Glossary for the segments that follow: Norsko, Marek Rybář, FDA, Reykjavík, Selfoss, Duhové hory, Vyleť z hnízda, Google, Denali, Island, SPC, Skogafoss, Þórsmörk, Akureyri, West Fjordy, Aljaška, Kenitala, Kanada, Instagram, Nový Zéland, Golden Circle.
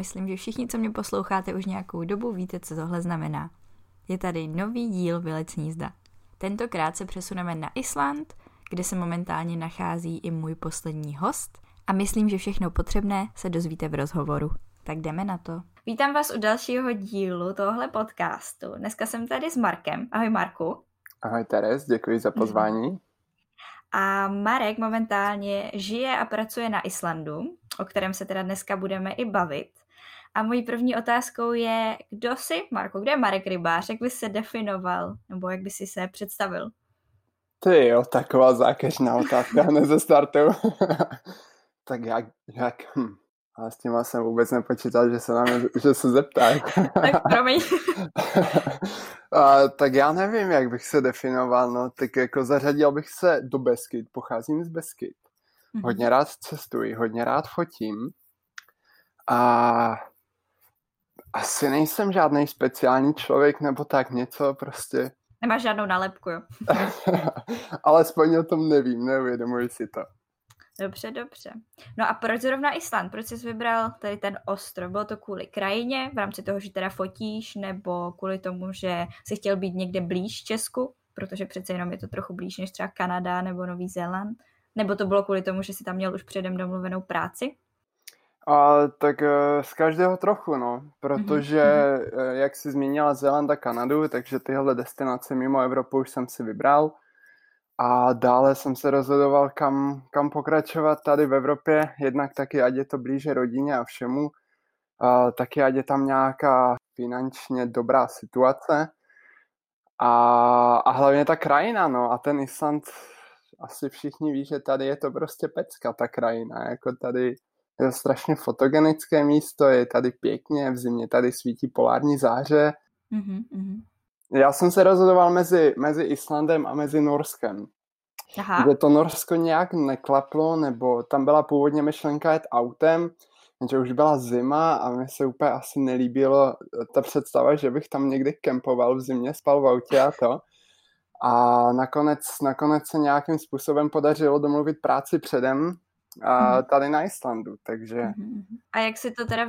myslím, že všichni, co mě posloucháte už nějakou dobu, víte, co tohle znamená. Je tady nový díl Vyleť z hnízda. Tentokrát se přesuneme na Island, kde se momentálně nachází i můj poslední host a myslím, že všechno potřebné se dozvíte v rozhovoru. Tak jdeme na to. Vítám vás u dalšího dílu tohohle podcastu. Dneska jsem tady s Markem. Ahoj Marku. Ahoj Teres, děkuji za pozvání. A Marek momentálně žije a pracuje na Islandu, o kterém se teda dneska budeme i bavit. A mojí první otázkou je, kdo jsi, Marko, kdo je Marek Rybář, jak bys se definoval, nebo jak bys si se představil? Ty jo, taková zákeřná otázka, hned ze startu. Tak jak... A s tím jsem vůbec nepočítal, že se zeptá. Tak promiň. Tak já nevím, jak bych se definoval, no, tak jako zařadil bych se do Beskyd, pocházím z Beskyd. Hodně rád cestuji, hodně rád fotím. A asi nejsem žádný speciální člověk, nebo tak něco prostě. Nemáš žádnou nálepku, jo? Alespoň o tom nevím, neuvědomuji si to. Dobře. No a proč zrovna Island? Proč jsi vybral tady ten ostrov? Bylo to kvůli krajině, v rámci toho, že teda fotíš, nebo kvůli tomu, že jsi chtěl být někde blíž Česku, protože přece jenom je to trochu blíž než třeba Kanada nebo Nový Zéland? Nebo to bylo kvůli tomu, že jsi tam měl už předem domluvenou práci? Tak z každého trochu, no. Protože, jak jsi zmínila Zéland a Kanadu, takže tyhle destinace mimo Evropu už jsem si vybral. A dále jsem se rozhodoval, kam pokračovat tady v Evropě, jednak taky, ať je to blíže rodině a všemu, taky, ať je tam nějaká finančně dobrá situace a hlavně ta krajina, no a ten Island, asi všichni ví, že tady je to prostě pecka, ta krajina, jako tady je to strašně fotogenické místo, je tady pěkně, v zimě tady svítí polární záře. Já jsem se rozhodoval mezi Islandem a mezi Norskem. Aha. Kde to Norsko nějak neklaplo, nebo tam byla původně myšlenka jet autem, že už byla zima a mně se úplně asi nelíbilo ta představa, že bych tam někdy kempoval v zimě, spal v autě a to. A nakonec se nějakým způsobem podařilo domluvit práci předem a tady na Islandu, takže... A jak jsi to teda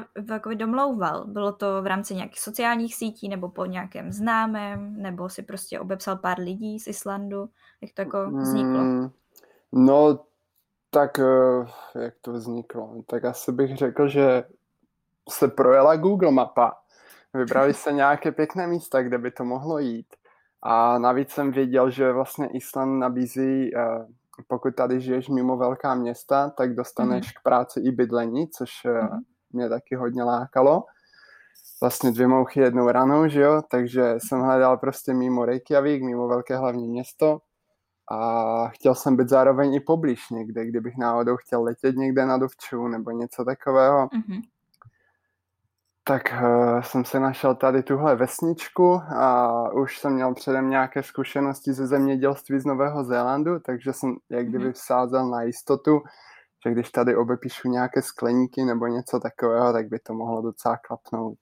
domlouval? Bylo to v rámci nějakých sociálních sítí, nebo po nějakém známém, nebo si prostě obepsal pár lidí z Islandu? Jak to jako vzniklo? No, tak jak to vzniklo? Tak asi bych řekl, že se projela Google mapa. Vybrali se nějaké pěkné místa, kde by to mohlo jít. A navíc jsem věděl, že vlastně Island nabízí... Pokud tady žiješ mimo velká města, tak dostaneš k práci i bydlení, což mě taky hodně lákalo. Vlastně 2 mouchy jednou ranou, že jo? Takže jsem hledal prostě mimo Reykjavík, mimo velké hlavní město a chtěl jsem být zároveň i poblíž někde, kdybych náhodou chtěl letět někde na dovču nebo něco takového. Tak jsem se našel tady tuhle vesničku a už jsem měl předem nějaké zkušenosti ze zemědělství z Nového Zélandu, takže jsem jak kdyby vsázel na jistotu, že když tady obepíšu nějaké skleníky nebo něco takového, tak by to mohlo docela klapnout.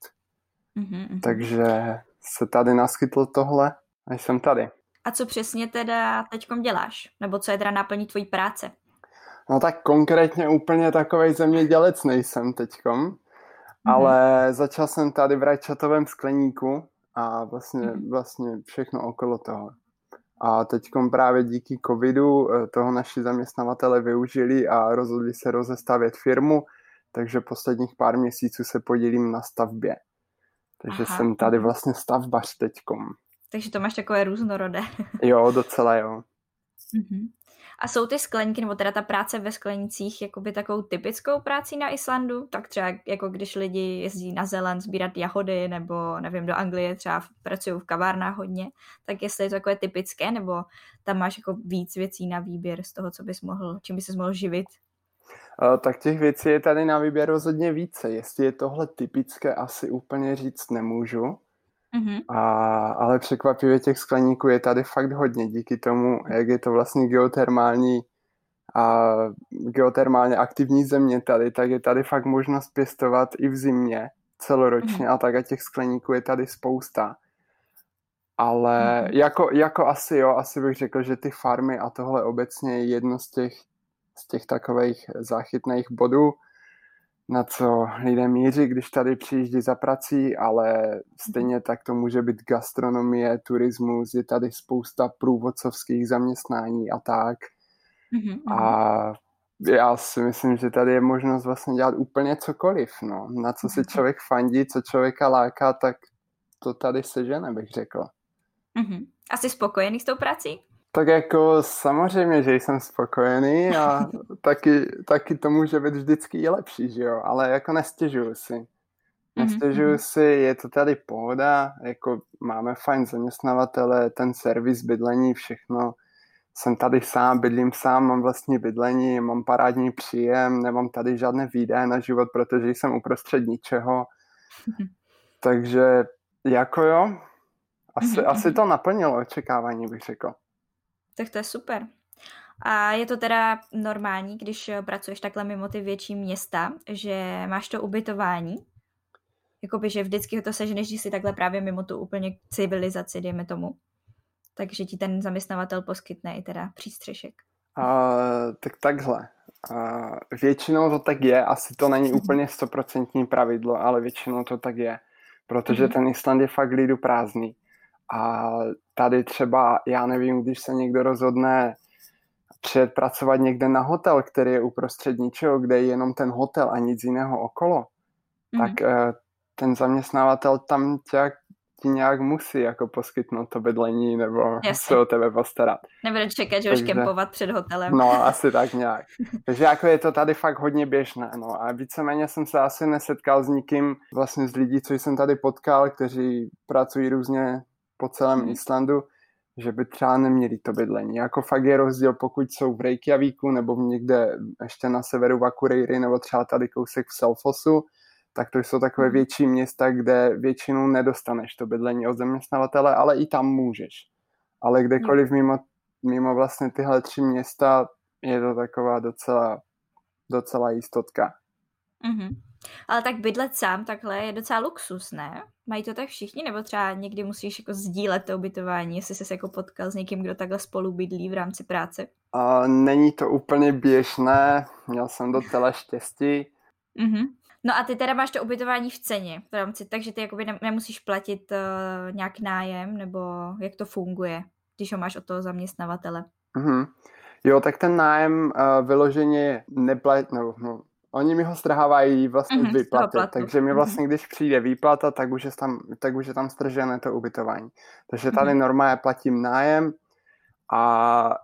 Takže se tady naskytlo tohle a jsem tady. A co přesně teda teďkom děláš? Nebo co je teda náplní tvojí práce? No tak konkrétně úplně takovej zemědělec nejsem teďkom. Ale začal jsem tady v rajčatovém skleníku a vlastně všechno okolo toho. A teďkom právě díky covidu toho naši zaměstnavatele využili a rozhodli se rozestavět firmu, takže posledních pár měsíců se podílím na stavbě. Takže jsem tady vlastně stavbař teďkom. Takže to máš takové různorodé. Jo, docela jo. A jsou ty skleníky, nebo teda ta práce ve sklenicích jakoby takovou typickou práci na Islandu? Tak třeba jako když lidi jezdí na Zéland sbírat jahody, nebo nevím, do Anglie třeba pracují v kavárnách hodně, tak jestli je to takové typické, nebo tam máš jako víc věcí na výběr z toho, co bys mohl, čím bys se mohl živit? Tak těch věcí je tady na výběr rozhodně více. Jestli je tohle typické, asi úplně říct nemůžu. Ale překvapivě těch skleníků je tady fakt hodně díky tomu, jak je to vlastně geotermálně aktivní země tady, tak je tady fakt možnost pěstovat i v zimě celoročně a tak a těch skleníků je tady spousta. Ale jako asi bych řekl, že ty farmy a tohle obecně je jedno z těch takových záchytných bodů, na co lidé míří, když tady přijíždí za prací, ale stejně tak to může být gastronomie, turismus, je tady spousta průvodcovských zaměstnání a tak. Mm-hmm. A já si myslím, že tady je možnost vlastně dělat úplně cokoliv, no. Na co si člověk fandí, co člověka láká, tak to tady sežene, bych řekl. Mm-hmm. A jsi spokojený s tou prací? Tak jako samozřejmě, že jsem spokojený a taky to může být vždycky i lepší, že jo, ale jako nestěžuju si. Je to tady pohoda, jako máme fajn zaměstnavatele, ten servis, bydlení, všechno. Jsem tady sám, bydlím sám, mám vlastní bydlení, mám parádní příjem, nemám tady žádné výdaje na život, protože jsem uprostřed ničeho. Takže jako jo, asi to naplnilo očekávání, bych řekl. Tak to je super. A je to teda normální, když pracuješ takhle mimo ty větší města, že máš to ubytování? Jakoby, že vždycky to seženeš, když si takhle právě mimo tu úplně civilizaci, dejme tomu. Takže ti ten zaměstnavatel poskytne i teda přístřešek. Tak takhle. Většinou to tak je. Asi to není úplně 100% pravidlo, ale většinou to tak je. Protože ten Island je fakt lidu prázdný. A tady třeba, já nevím, když se někdo rozhodne přijet pracovat někde na hotel, který je uprostřed ničeho, kde je jenom ten hotel a nic jiného okolo, tak ten zaměstnávatel tam ti nějak musí jako poskytnout to bydlení nebo se o tebe postarat. Nebude čekat, že už kempovat před hotelem. No, asi tak nějak. Takže jako je to tady fakt hodně běžné. No. A víceméně jsem se asi nesetkal s nikým, vlastně z lidí, co jsem tady potkal, kteří pracují různě po celém Islandu, že by třeba neměli to bydlení. Jako fakt je rozdíl, pokud jsou v Reykjavíku nebo někde ještě na severu v Akureyri nebo třeba tady kousek v Selfossu, tak to jsou takové větší města, kde většinou nedostaneš to bydlení od zaměstnavatele, ale i tam můžeš. Ale kdekoliv mimo vlastně tyhle 3 města je to taková docela jistotka. Mhm. Ale tak bydlet sám takhle je docela luxus, ne? Mají to tak všichni? Nebo třeba někdy musíš jako sdílet to ubytování, jestli jsi se jako potkal s někým, kdo takhle spolu bydlí v rámci práce? Není to úplně běžné, měl jsem docela štěstí. No a ty teda máš to ubytování v ceně, v rámci, takže ty jakoby nemusíš platit nějak nájem, nebo jak to funguje, když ho máš od toho zaměstnavatele? Jo, tak ten nájem vyloženě neplatí, no. Oni mi ho strhávají vlastně z výplaty, takže mi vlastně, když přijde výplata, tak už je tam stržené to ubytování. Takže tady normálně platím nájem a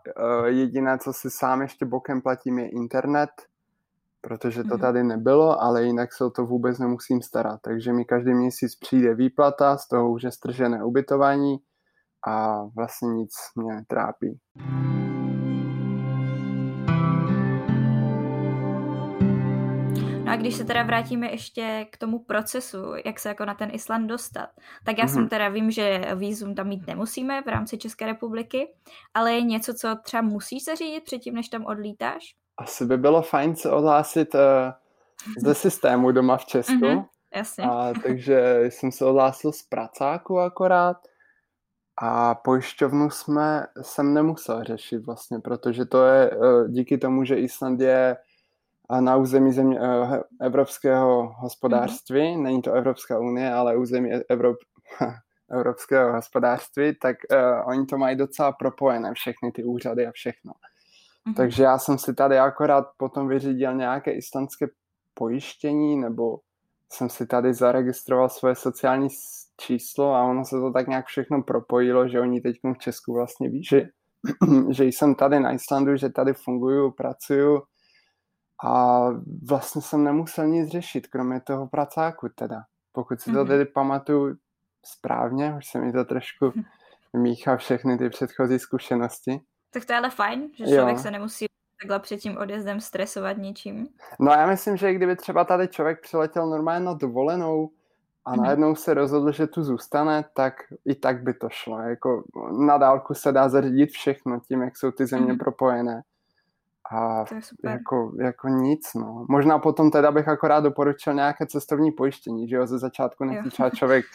jediné, co si sám ještě bokem platím, je internet, protože to tady nebylo, ale jinak se o to vůbec nemusím starat. Takže mi každý měsíc přijde výplata, z toho už je stržené ubytování a vlastně nic mě trápí. No a když se teda vrátíme ještě k tomu procesu, jak se jako na ten Island dostat, tak já jsem teda vím, že vízum tam mít nemusíme v rámci České republiky, ale je něco, co třeba musíš zařídit předtím, než tam odlítáš? Asi by bylo fajn se odhlásit ze systému doma v Česku. Jasně. Takže jsem se odhlásil z pracáku akorát a pojišťovnu jsem nemusel řešit vlastně, protože to je díky tomu, že Island je na území evropského hospodářství, není to Evropská unie, ale území evropského hospodářství, tak oni to mají docela propojené, všechny ty úřady a všechno. Takže já jsem si tady akorát potom vyřídil nějaké islandské pojištění, nebo jsem si tady zaregistroval svoje sociální číslo a ono se to tak nějak všechno propojilo, že oni teď v Česku vlastně ví, že jsem tady na Islandu, že tady funguju, pracuju, a vlastně jsem nemusel nic řešit, kromě toho pracáku teda. Pokud si to tedy pamatuju správně, už se mi to trošku míchá všechny ty předchozí zkušenosti. Tak to je ale fajn, že člověk se nemusí takhle před tím odjezdem stresovat ničím. No já myslím, že kdyby třeba tady člověk přiletěl normálně na dovolenou a najednou se rozhodl, že tu zůstane, tak i tak by to šlo. Jako na dálku se dá zařídit všechno tím, jak jsou ty země propojené. A jako nic, no. Možná potom teda bych akorát doporučil nějaké cestovní pojištění, že jo, ze začátku nechci třeba člověk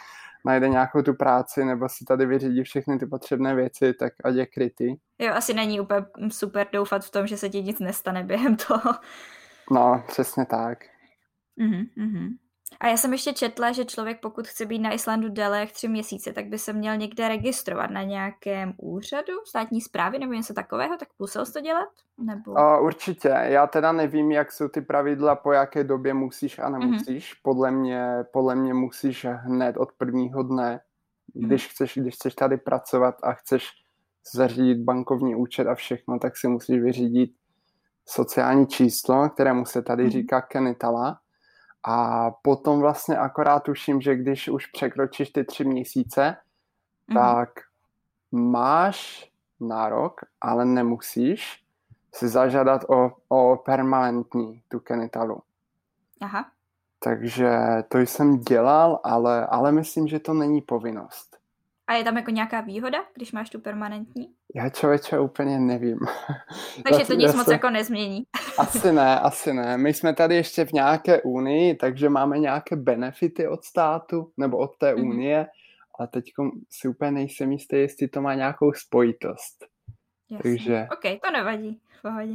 najde nějakou tu práci nebo si tady vyřídí všechny ty potřebné věci, tak ať je krytý. Jo, asi není úplně super doufat v tom, že se ti nic nestane během toho. No, přesně tak. A já jsem ještě četla, že člověk, pokud chce být na Islandu déle jak 3 měsíce, tak by se měl někde registrovat na nějakém úřadu, státní správy nebo něco takového, tak musel jsi to dělat? Nebo... Určitě. Já teda nevím, jak jsou ty pravidla, po jaké době musíš a nemusíš. Podle mě musíš hned od prvního dne, když chceš tady pracovat a chceš zařídit bankovní účet a všechno, tak si musíš vyřídit sociální číslo, kterému se tady říká Kenitala. A potom vlastně akorát tuším, že když už překročíš ty 3 měsíce, tak máš nárok, ale nemusíš si zažádat o permanentní tu Kenitalu. Aha. Takže to jsem dělal, ale myslím, že to není povinnost. A je tam jako nějaká výhoda, když máš tu permanentní? Já člověče úplně nevím. Takže to nic moc jako nezmění. Asi ne. My jsme tady ještě v nějaké unii, takže máme nějaké benefity od státu nebo od té unie, ale teď si úplně nejsem jistý, jestli to má nějakou spojitost. Jasně. Takže... Ok, to nevadí. V pohodě.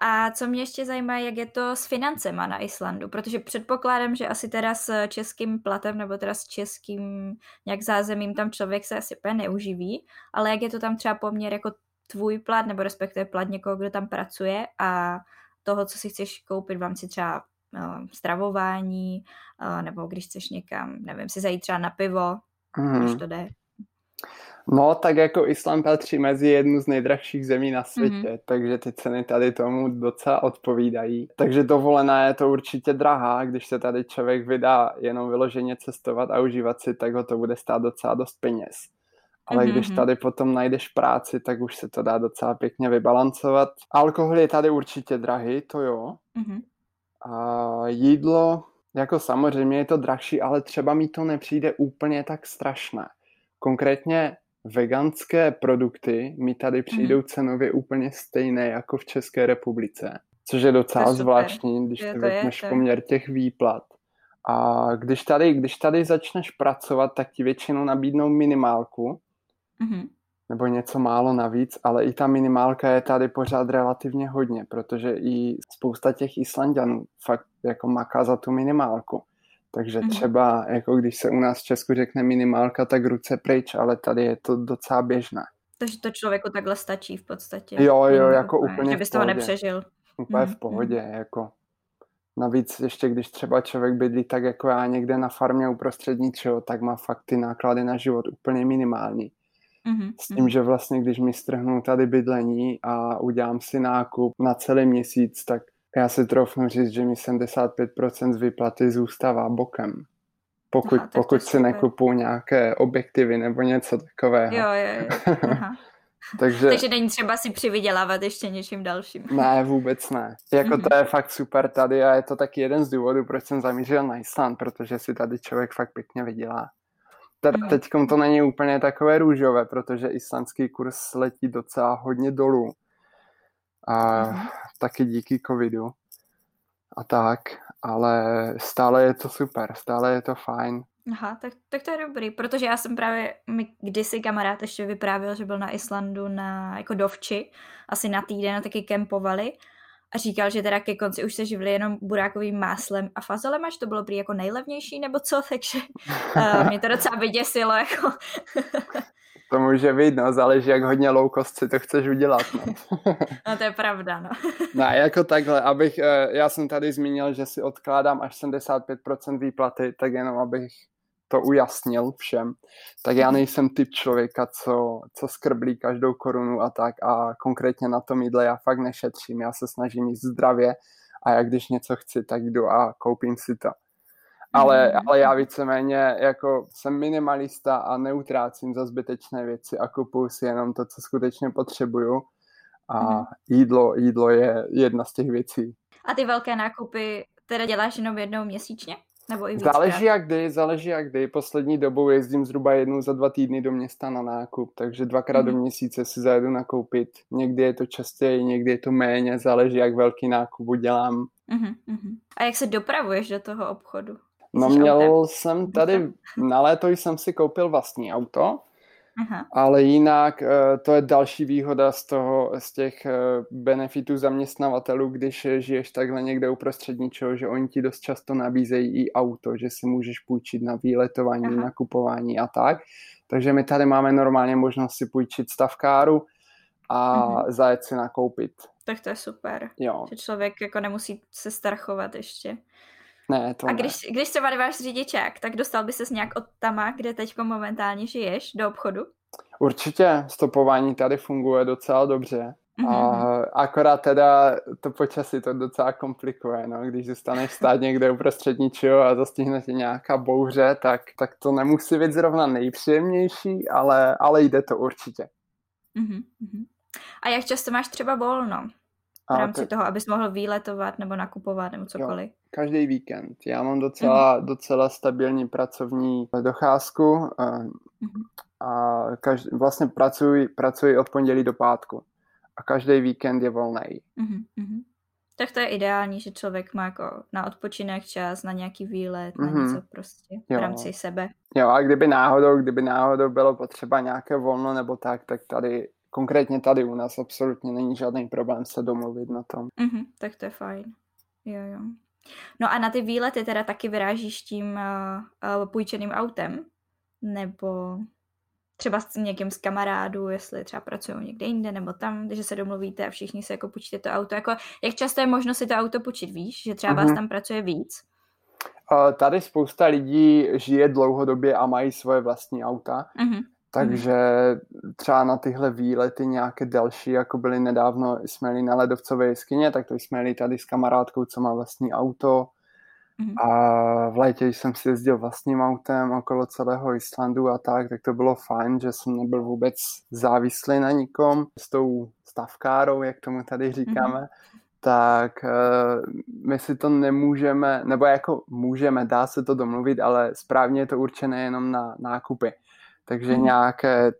A co mě ještě zajímá, jak je to s financema na Islandu, protože předpokládám, že asi teda s českým platem nebo teda s českým nějak zázemím tam člověk se asi úplně neuživí, ale jak je to tam třeba poměr jako tvůj plat nebo respektive plat někoho, kdo tam pracuje a toho, co si chceš koupit v rámci třeba stravování nebo když chceš někam, nevím, si zajít třeba na pivo, když to jde. No, tak jako Island patří mezi jednu z nejdražších zemí na světě, takže ty ceny tady tomu docela odpovídají. Takže dovolená je to určitě drahá, když se tady člověk vydá jenom vyloženě cestovat a užívat si, tak ho to bude stát docela dost peněz. Ale když tady potom najdeš práci, tak už se to dá docela pěkně vybalancovat. Alkohol je tady určitě drahý, to jo. A jídlo, jako samozřejmě je to drahší, ale třeba mi to nepřijde úplně tak strašné. Konkrétně veganské produkty mi tady přijdou cenově úplně stejné jako v České republice, což je docela zvláštní, když to vezmeš poměr těch výplat. A když tady začneš pracovat, tak ti většinou nabídnou minimálku, nebo něco málo navíc, ale i ta minimálka je tady pořád relativně hodně, protože i spousta těch Islanďanů fakt jako maká za tu minimálku. Takže třeba, jako když se u nás v Česku řekne minimálka, tak ruce pryč, ale tady je to docela běžné. Takže to člověku takhle stačí v podstatě. Jo, jako úplně v pohodě. Že bys toho nepřežil. Úplně v pohodě, jako. Navíc ještě, když třeba člověk bydlí tak jako já někde na farmě uprostřed ničeho, tak má fakt ty náklady na život úplně minimální. S tím, že vlastně, když mi strhnu tady bydlení a udělám si nákup na celý měsíc, tak já si troufnu říct, že mi 75% z výplaty zůstává bokem. Pokud si nekupuju nějaké objektivy nebo něco takového. Jo. Aha. Takže není třeba si přivydělávat ještě něčím dalším. Ne, vůbec ne. Jako to je fakt super tady a je to taky jeden z důvodů, proč jsem zamířil na Island, protože si tady člověk fakt pěkně vydělá. Teďkom to není úplně takové růžové, protože islandský kurz letí docela hodně dolů. A taky díky covidu a tak, ale stále je to super, stále je to fajn. Aha, tak to je dobrý, protože já jsem právě, mi kdysi kamarád ještě vyprávěl, že byl na Islandu jako dovči, asi na týden a taky kempovali a říkal, že teda ke konci už se živili jenom burákovým máslem a fazolem, až to bylo prý jako nejlevnější nebo co, takže mě to docela vyděsilo, jako... To může být, no, záleží, jak hodně low cost si to chceš udělat, no. No to je pravda, no. No, jako takhle, já jsem tady zmínil, že si odkládám až 75% výplaty, tak jenom abych to ujasnil všem, tak já nejsem typ člověka, co skrblí každou korunu a tak a konkrétně na tom jídle já fakt nešetřím, já se snažím jít zdravě a já když něco chci, tak jdu a koupím si to. Ale já víceméně jako jsem minimalista a neutrácím za zbytečné věci a kupuju si jenom to, co skutečně potřebuju. A jídlo je jedna z těch věcí. A ty velké nákupy teda děláš jenom jednou měsíčně? Nebo i víckrát? Záleží jak kdy. Poslední dobou jezdím zhruba 1 za 2 týdny do města na nákup, takže 2krát do měsíce si zajedu nakoupit. Někdy je to častěji, někdy je to méně, záleží jak velký nákup udělám. A jak se dopravuješ do toho obchodu? No, měl jsem tady, na léto jsem si koupil vlastní auto Aha. Ale jinak to je další výhoda z těch benefitů zaměstnavatelů, když žiješ takhle někde uprostřed ničeho, že oni ti dost často nabízejí i auto, že si můžeš půjčit na výletování, aha, na kupování a tak. Takže my tady máme normálně možnost si půjčit stavkáru a aha, zajet si nakoupit. Tak to je super, jo, že člověk jako nemusí se strachovat ještě. Ne, to a když třeba nemáš řidičák, tak dostal by ses nějak od tama, kde teďko momentálně žiješ, do obchodu? Určitě, stopování tady funguje docela dobře. Mm-hmm. A akorát teda to počasí to docela komplikuje, no. Když zůstaneš stát někde uprostřed ničeho a zastihne tě nějaká bouře, tak to nemusí být zrovna nejpříjemnější, ale jde to určitě. Mm-hmm. A jak často máš třeba volno? V rámci toho, abys mohl výletovat nebo nakupovat nebo cokoliv. Jo, každý víkend. Já mám docela stabilní pracovní docházku a vlastně pracuji od pondělí do pátku a každý víkend je volnej. Mm-hmm. Tak to je ideální, že člověk má jako na odpočinek čas, na nějaký výlet, na něco prostě v rámci sebe. Jo, a kdyby náhodou bylo potřeba nějaké volno nebo tak tady... Konkrétně tady u nás absolutně není žádný problém se domluvit na tom. Mm-hmm, tak to je fajn. Jo. No a na ty výlety teda taky vyrážíš tím půjčeným autem? Nebo třeba s někým z kamarádů, jestli třeba pracují někde jinde nebo tam, že se domluvíte a všichni se jako půjčíte to auto. Jako, jak často je možno si to auto půjčit, víš? Že třeba vás tam pracuje víc? Tady spousta lidí žije dlouhodobě a mají svoje vlastní auta. Mm-hmm. Takže třeba na tyhle výlety nějaké další, jako byly nedávno, jsme jeli na ledovcové jeskyně, tak to jsme jeli tady s kamarádkou, co má vlastní auto. A v létě jsem si jezdil vlastním autem okolo celého Islandu a tak to bylo fajn, že jsem nebyl vůbec závislý na nikom. S tou stavkárou, jak tomu tady říkáme, tak my si to nemůžeme, nebo jako můžeme, dá se to domluvit, ale správně je to určené jenom na nákupy. Takže nějaké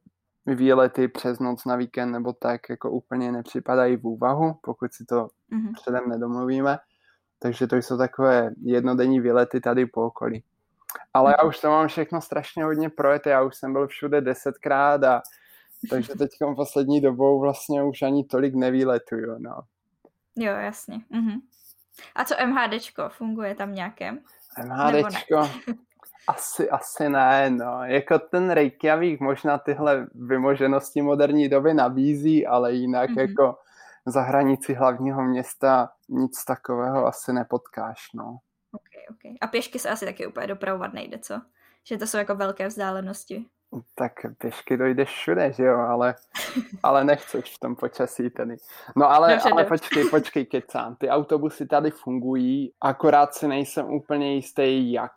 výlety přes noc na víkend nebo tak jako úplně nepřipadají v úvahu, pokud si to předem nedomluvíme. Takže to jsou takové jednodenní výlety tady po okolí. Ale já už to mám všechno strašně hodně projete, já už jsem byl všude 10krát, takže teďkom poslední dobou vlastně už ani tolik nevýletuju. No. Jo, jasně. Uh-huh. A co MHDčko? Funguje tam nějakém? MHDčko... Asi ne, no. Jako ten Reykjavík možná tyhle vymoženosti moderní doby nabízí, ale jinak jako za hranici hlavního města nic takového asi nepotkáš, no. Okay. A pěšky se asi taky úplně dopravovat nejde, co? Že to jsou jako velké vzdálenosti. Tak pěšky dojdeš všude, že jo, ale nechceš v tom počasí tady. No ale počkej, kecám. Ty autobusy tady fungují, akorát si nejsem úplně jistý jak.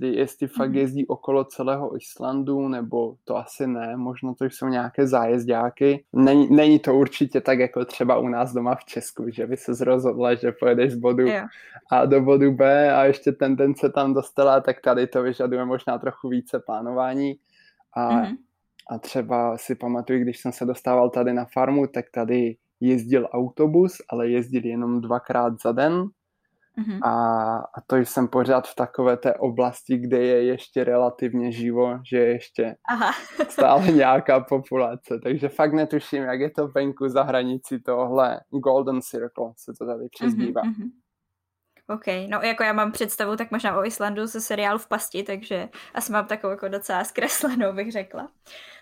Jestli fakt jezdí okolo celého Islandu, nebo to asi ne, možno to jsou nějaké zájezdáky. Není to určitě tak, jako třeba u nás doma v Česku, že by se rozhodla, že pojedeš z bodu A do bodu B a ještě ten den se tam dostala, tak tady to vyžaduje možná trochu více plánování. A třeba si pamatuju, když jsem se dostával tady na farmu, tak tady jezdil autobus, ale jezdil jenom 2krát za den. A to jsem pořád v takové té oblasti, kde je ještě relativně živo, že je ještě stále nějaká populace. Takže fakt netuším, jak je to venku za hranici tohle. Golden Circle se to tady přezdívá. OK, no jako já mám představu tak možná o Islandu ze seriálu V pasti, takže asi mám takovou jako docela zkreslenou, bych řekla.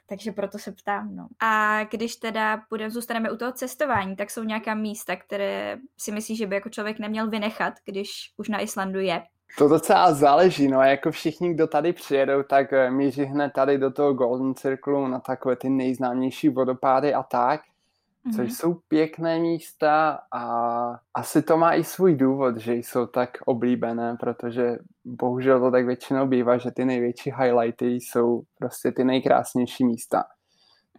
Takže proto se ptám, no. A když teda zůstaneme u toho cestování, tak jsou nějaká místa, které si myslíš, že by jako člověk neměl vynechat, když už na Islandu je? To docela záleží, no, jako všichni, kdo tady přijedou, tak míří hned tady do toho Golden Circle na takové ty nejznámější vodopády a tak. Což jsou pěkné místa a asi to má i svůj důvod, že jsou tak oblíbené, protože bohužel to tak většinou bývá, že ty největší highlighty jsou prostě ty nejkrásnější místa.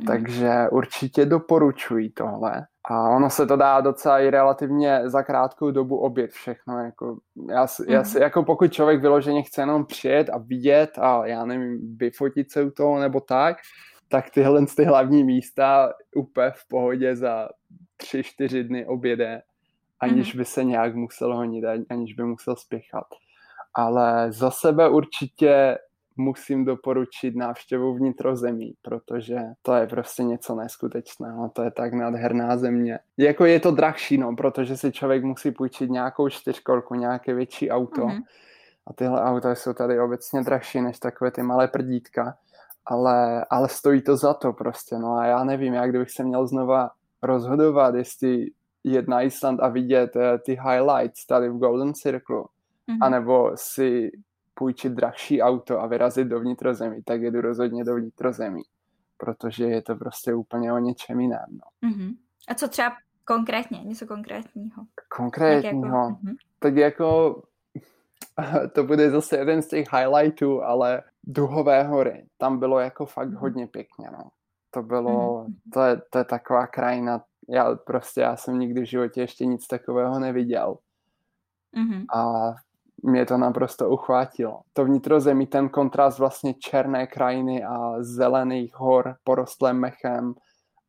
Takže určitě doporučuji tohle. A ono se to dá docela i relativně za krátkou dobu objet všechno. Jako, jako pokud člověk vyloženě chce jenom přijet a vidět a já nevím, vyfotit se u toho nebo tak tyhle z ty hlavní místa úplně v pohodě za 3-4 dny objede, aniž by se nějak musel honit, aniž by musel spěchat. Ale za sebe určitě musím doporučit návštěvu vnitrozemí, protože to je prostě něco neskutečného, to je tak nádherná země. Jako je to drahší, no, protože si člověk musí půjčit nějakou čtyřkolku, nějaké větší auto. Mm-hmm. A tyhle auta jsou tady obecně drahší než takové ty malé prdítka, ale stojí to za to prostě. No a já nevím, jak kdybych se měl znova rozhodovat, jestli jet na Island a vidět ty highlights tady v Golden Circle, mm-hmm. anebo si půjčit drahší auto a vyrazit do vnitrozemí, tak jedu rozhodně do vnitrozemí, protože je to prostě úplně o něčem jiném. No. Mm-hmm. A co třeba konkrétně? Něco konkrétního? Konkrétního? Jako... Mm-hmm. Tak jako... To bude zase jeden z těch highlightů, ale Duhové hory. Tam bylo jako fakt hodně pěkně, no. To bylo, to je taková krajina, já jsem nikdy v životě ještě nic takového neviděl. Mm-hmm. A mě to naprosto uchvátilo. To vnitrozemí, ten kontrast vlastně černé krajiny a zelených hor porostlé mechem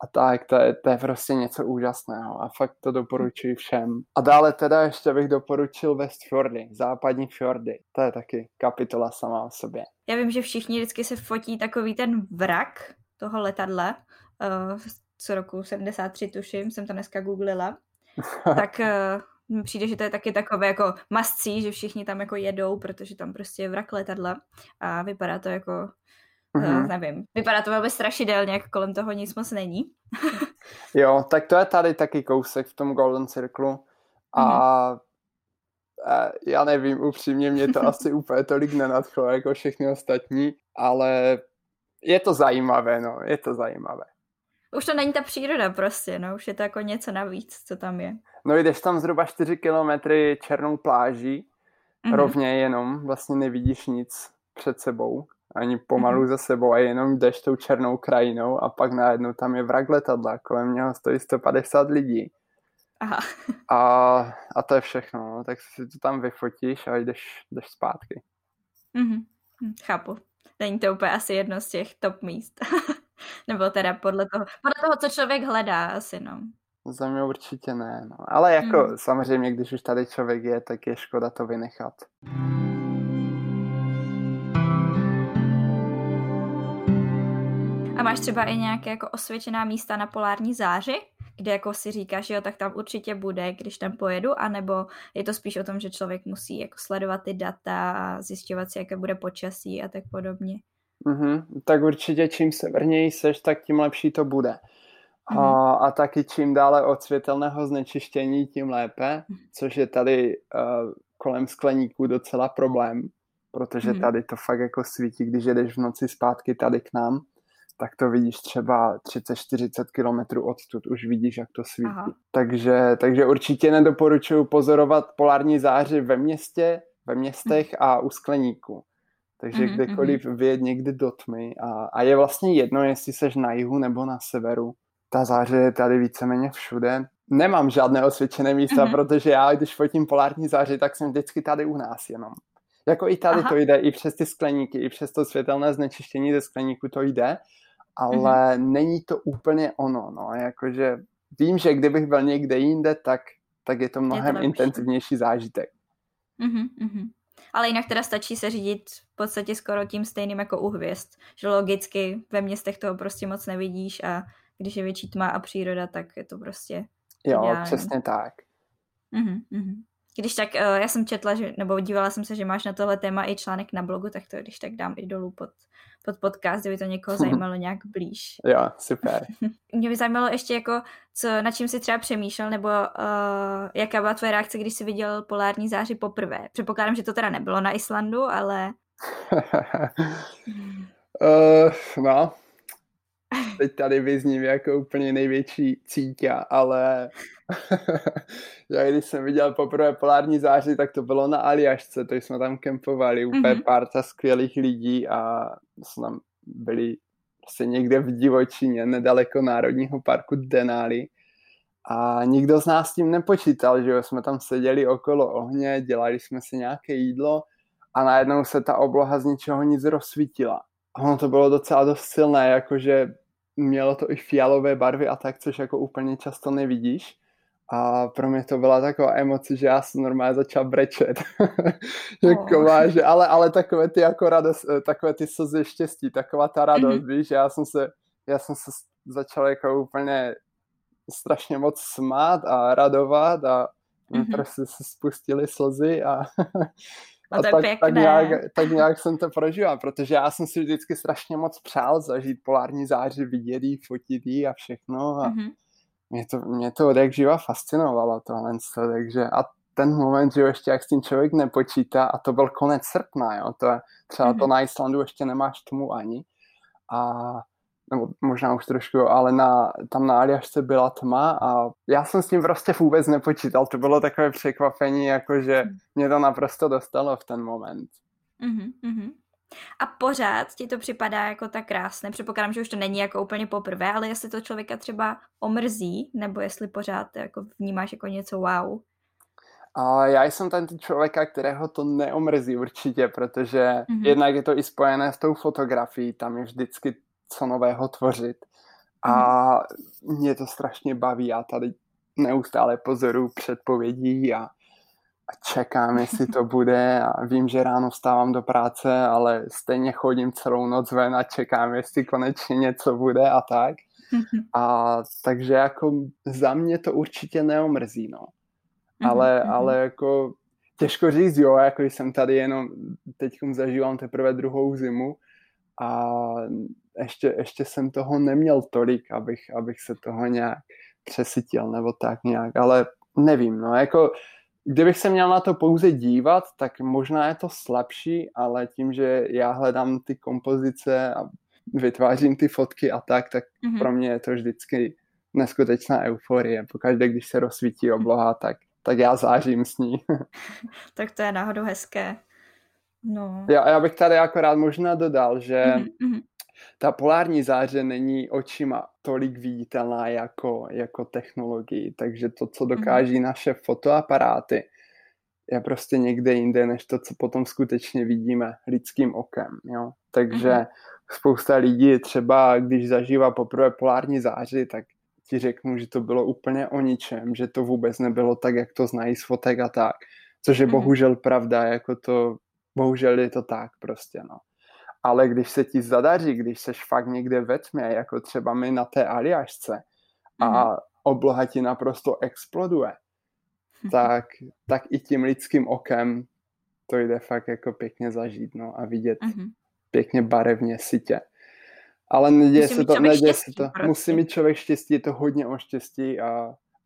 a tak, to je prostě něco úžasného a fakt to doporučuji všem. A dále teda ještě bych doporučil West Fjordy, západní fjordy. To je taky kapitola sama o sobě. Já vím, že všichni vždycky se fotí takový ten vrak toho letadla z roku 73, tuším, jsem to dneska googlila. Tak mi přijde, že to je taky takové jako must see, že všichni tam jako jedou, protože tam prostě je vrak letadla a vypadá to jako... Mm-hmm. Nevím. Vypadá to velmi strašidelně, jak kolem toho nic moc není. Jo, tak to je tady taky kousek v tom Golden Circle a já nevím, upřímně mě to asi úplně tolik nenadchlo jako všechny ostatní, ale je to zajímavé, no, je to zajímavé. Už to není ta příroda prostě, no, už je to jako něco navíc, co tam je. No jdeš tam zhruba 4 kilometry černou pláží, rovně jenom, vlastně nevidíš nic před sebou. Ani pomalu za sebou a jenom jdeš tou černou krajinou a pak najednou tam je vrak letadla, kolem něho stojí 150 lidí. Aha. A to je všechno, no. Tak si to tam vyfotíš a jdeš zpátky. Mm-hmm. Chápu. Není to úplně asi jedno z těch top míst. Nebo teda podle toho, co člověk hledá asi, no. Za mě určitě ne, no. Ale jako samozřejmě, když už tady člověk je, tak je škoda to vynechat. A máš třeba i nějaké jako osvědčená místa na polární záři, kde jako si říkáš, jo, tak tam určitě bude, když tam pojedu, anebo je to spíš o tom, že člověk musí jako sledovat ty data a zjišťovat si, jaké bude počasí a tak podobně. Mm-hmm. Tak určitě čím severněji seš, tak tím lepší to bude. Mm-hmm. A taky čím dále od světelného znečištění, tím lépe, což je tady kolem Skleníku docela problém, protože tady to fakt jako svítí, když jedeš v noci zpátky tady k nám, tak to vidíš třeba 30-40 kilometrů odtud, už vidíš, jak to svítí. Takže určitě nedoporučuji pozorovat polární záři ve městech a u skleníku. Takže kdekoliv vyjed někdy do tmy a je vlastně jedno, jestli seš na jihu nebo na severu. Ta záře je tady víceméně všude. Nemám žádné osvědčené místa, protože já, když fotím polární záři, tak jsem vždycky tady u nás jenom. Jako i tady to jde, i přes ty skleníky, i přes to světelné znečištění ze skleníku to jde, ale není to úplně ono, no, jakože vím, že kdybych byl někde jinde, tak je to mnohem intenzivnější zážitek. Ale jinak teda stačí se řídit v podstatě skoro tím stejným jako u hvězd, že logicky ve městech toho prostě moc nevidíš a když je větší tma a příroda, tak je to prostě... Jo, ideální. Přesně tak. Když tak, já jsem četla, nebo dívala jsem se, že máš na tohle téma i článek na blogu, tak to když tak dám i dolů pod podcast, kdyby to někoho zajímalo nějak blíž. Jo, super. Mě by zajímalo ještě, jako, na čím jsi třeba přemýšlel, nebo jaká byla tvoje reakce, když jsi viděl polární záři poprvé. Předpokládám, že to teda nebylo na Islandu, ale... No, teď tady vyzním jako úplně největší cíťa, ale já když jsem viděl poprvé polární záři, tak to bylo na Aljašce, to jsme tam kempovali, úplně párta skvělých lidí a jsme tam byli prostě někde v divočině, nedaleko Národního parku Denali a nikdo z nás s tím nepočítal, že jo, jsme tam seděli okolo ohně, dělali jsme si nějaké jídlo a najednou se ta obloha z ničeho nic rozsvítila. A ono to bylo docela dost silné, jakože mělo to i fialové barvy a tak, což jako úplně často nevidíš. A pro mě to byla taková emoce, že já jsem normálně začal brečet. Že, ale takové ty jako radost, takové ty slzy štěstí, taková ta radost, víš, já jsem se začal jako úplně strašně moc smát a radovat a prostě se spustily slzy a tak nějak jsem to prožíval, protože já jsem si vždycky strašně moc přál zažít polární záři, vidět jí, fotit jí a všechno a mě to od jak živa fascinovalo tohle, takže a ten moment, že ještě jak s tím člověk nepočítá a to byl konec srpna, jo, to je, třeba to na Islandu ještě nemáš tomu ani a nebo možná už trošku, ale tam na Aljašce byla tma a já jsem s tím prostě vůbec nepočítal. To bylo takové překvapení, jakože mě to naprosto dostalo v ten moment. A pořád ti to připadá jako tak krásné. Předpokládám, že už to není jako úplně poprvé, ale jestli to člověka třeba omrzí, nebo jestli pořád jako vnímáš jako něco wow. A já jsem ten člověka, kterého to neomrzí určitě, protože jednak je to i spojené s tou fotografií, tam je vždycky co nového tvořit a mě to strašně baví, já tady neustále pozoruju předpovědí a čekám, jestli to bude a vím, že ráno vstávám do práce, ale stejně chodím celou noc ven a čekám, jestli konečně něco bude a tak a takže jako za mě to určitě neomrzí, no, ale jako těžko říct, jo, jako jsem tady jenom teďkom zažívám teprve druhou zimu a ještě jsem toho neměl tolik, abych se toho nějak přesytil nebo tak nějak, ale nevím, no jako kdybych se měl na to pouze dívat, tak možná je to slabší, ale tím, že já hledám ty kompozice a vytvářím ty fotky a tak pro mě je to vždycky neskutečná euforie, pokaždé, když se rozsvítí obloha, tak já zářím s ní. Tak to je náhodou hezké. No. Já bych tady akorát možná dodal, že ta polární záře není očima tolik viditelná jako technologii, takže to, co dokáží naše fotoaparáty, je prostě někde jinde, než to, co potom skutečně vidíme lidským okem. Jo? Takže spousta lidí třeba, když zažívá poprvé polární záři, tak ti řeknu, že to bylo úplně o ničem, že to vůbec nebylo tak, jak to znají z fotek a tak, což je bohužel pravda, jako to bohužel je to tak prostě, no. Ale když se ti zadaří, když seš fakt někde ve tmě, jako třeba my na té Aljašce, a obloha ti naprosto exploduje, tak i tím lidským okem to jde fakt jako pěkně zažít, no, a vidět pěkně barevně sytě. Ale neděje se to. Prostě. Musí mít člověk štěstí, je to hodně o štěstí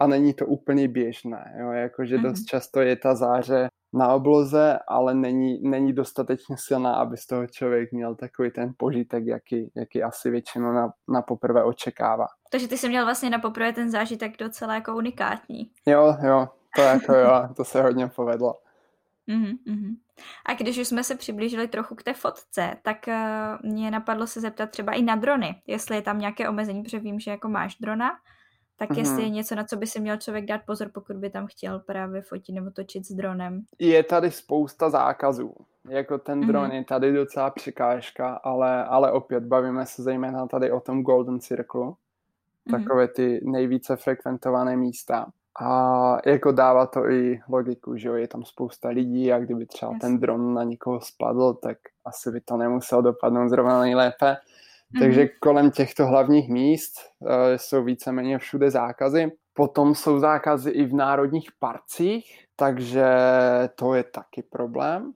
a není to úplně běžné, jo, jakože dost často je ta záře na obloze, ale není dostatečně silná, aby z toho člověk měl takový ten požitek, jaký asi většinou na poprvé očekává. Takže ty jsi měl vlastně na poprvé ten zážitek docela jako unikátní. Jo, to jako jo, to se hodně povedlo. A když už jsme se přiblížili trochu k té fotce, tak mě napadlo se zeptat třeba i na drony, jestli je tam nějaké omezení, protože vím, že jako máš drona, tak jestli je něco, na co by si měl člověk dát pozor, pokud by tam chtěl právě fotit nebo točit s dronem. Je tady spousta zákazů. Jako ten dron je tady docela překážka, ale opět bavíme se zejména tady o tom Golden Circle. Takové ty nejvíce frekventované místa. A jako dává to i logiku, že jo, je tam spousta lidí a kdyby třeba ten dron na někoho spadl, tak asi by to nemusel dopadnout zrovna nejlépe. Takže kolem těchto hlavních míst jsou víceméně všude zákazy. Potom jsou zákazy i v národních parcích, takže to je taky problém.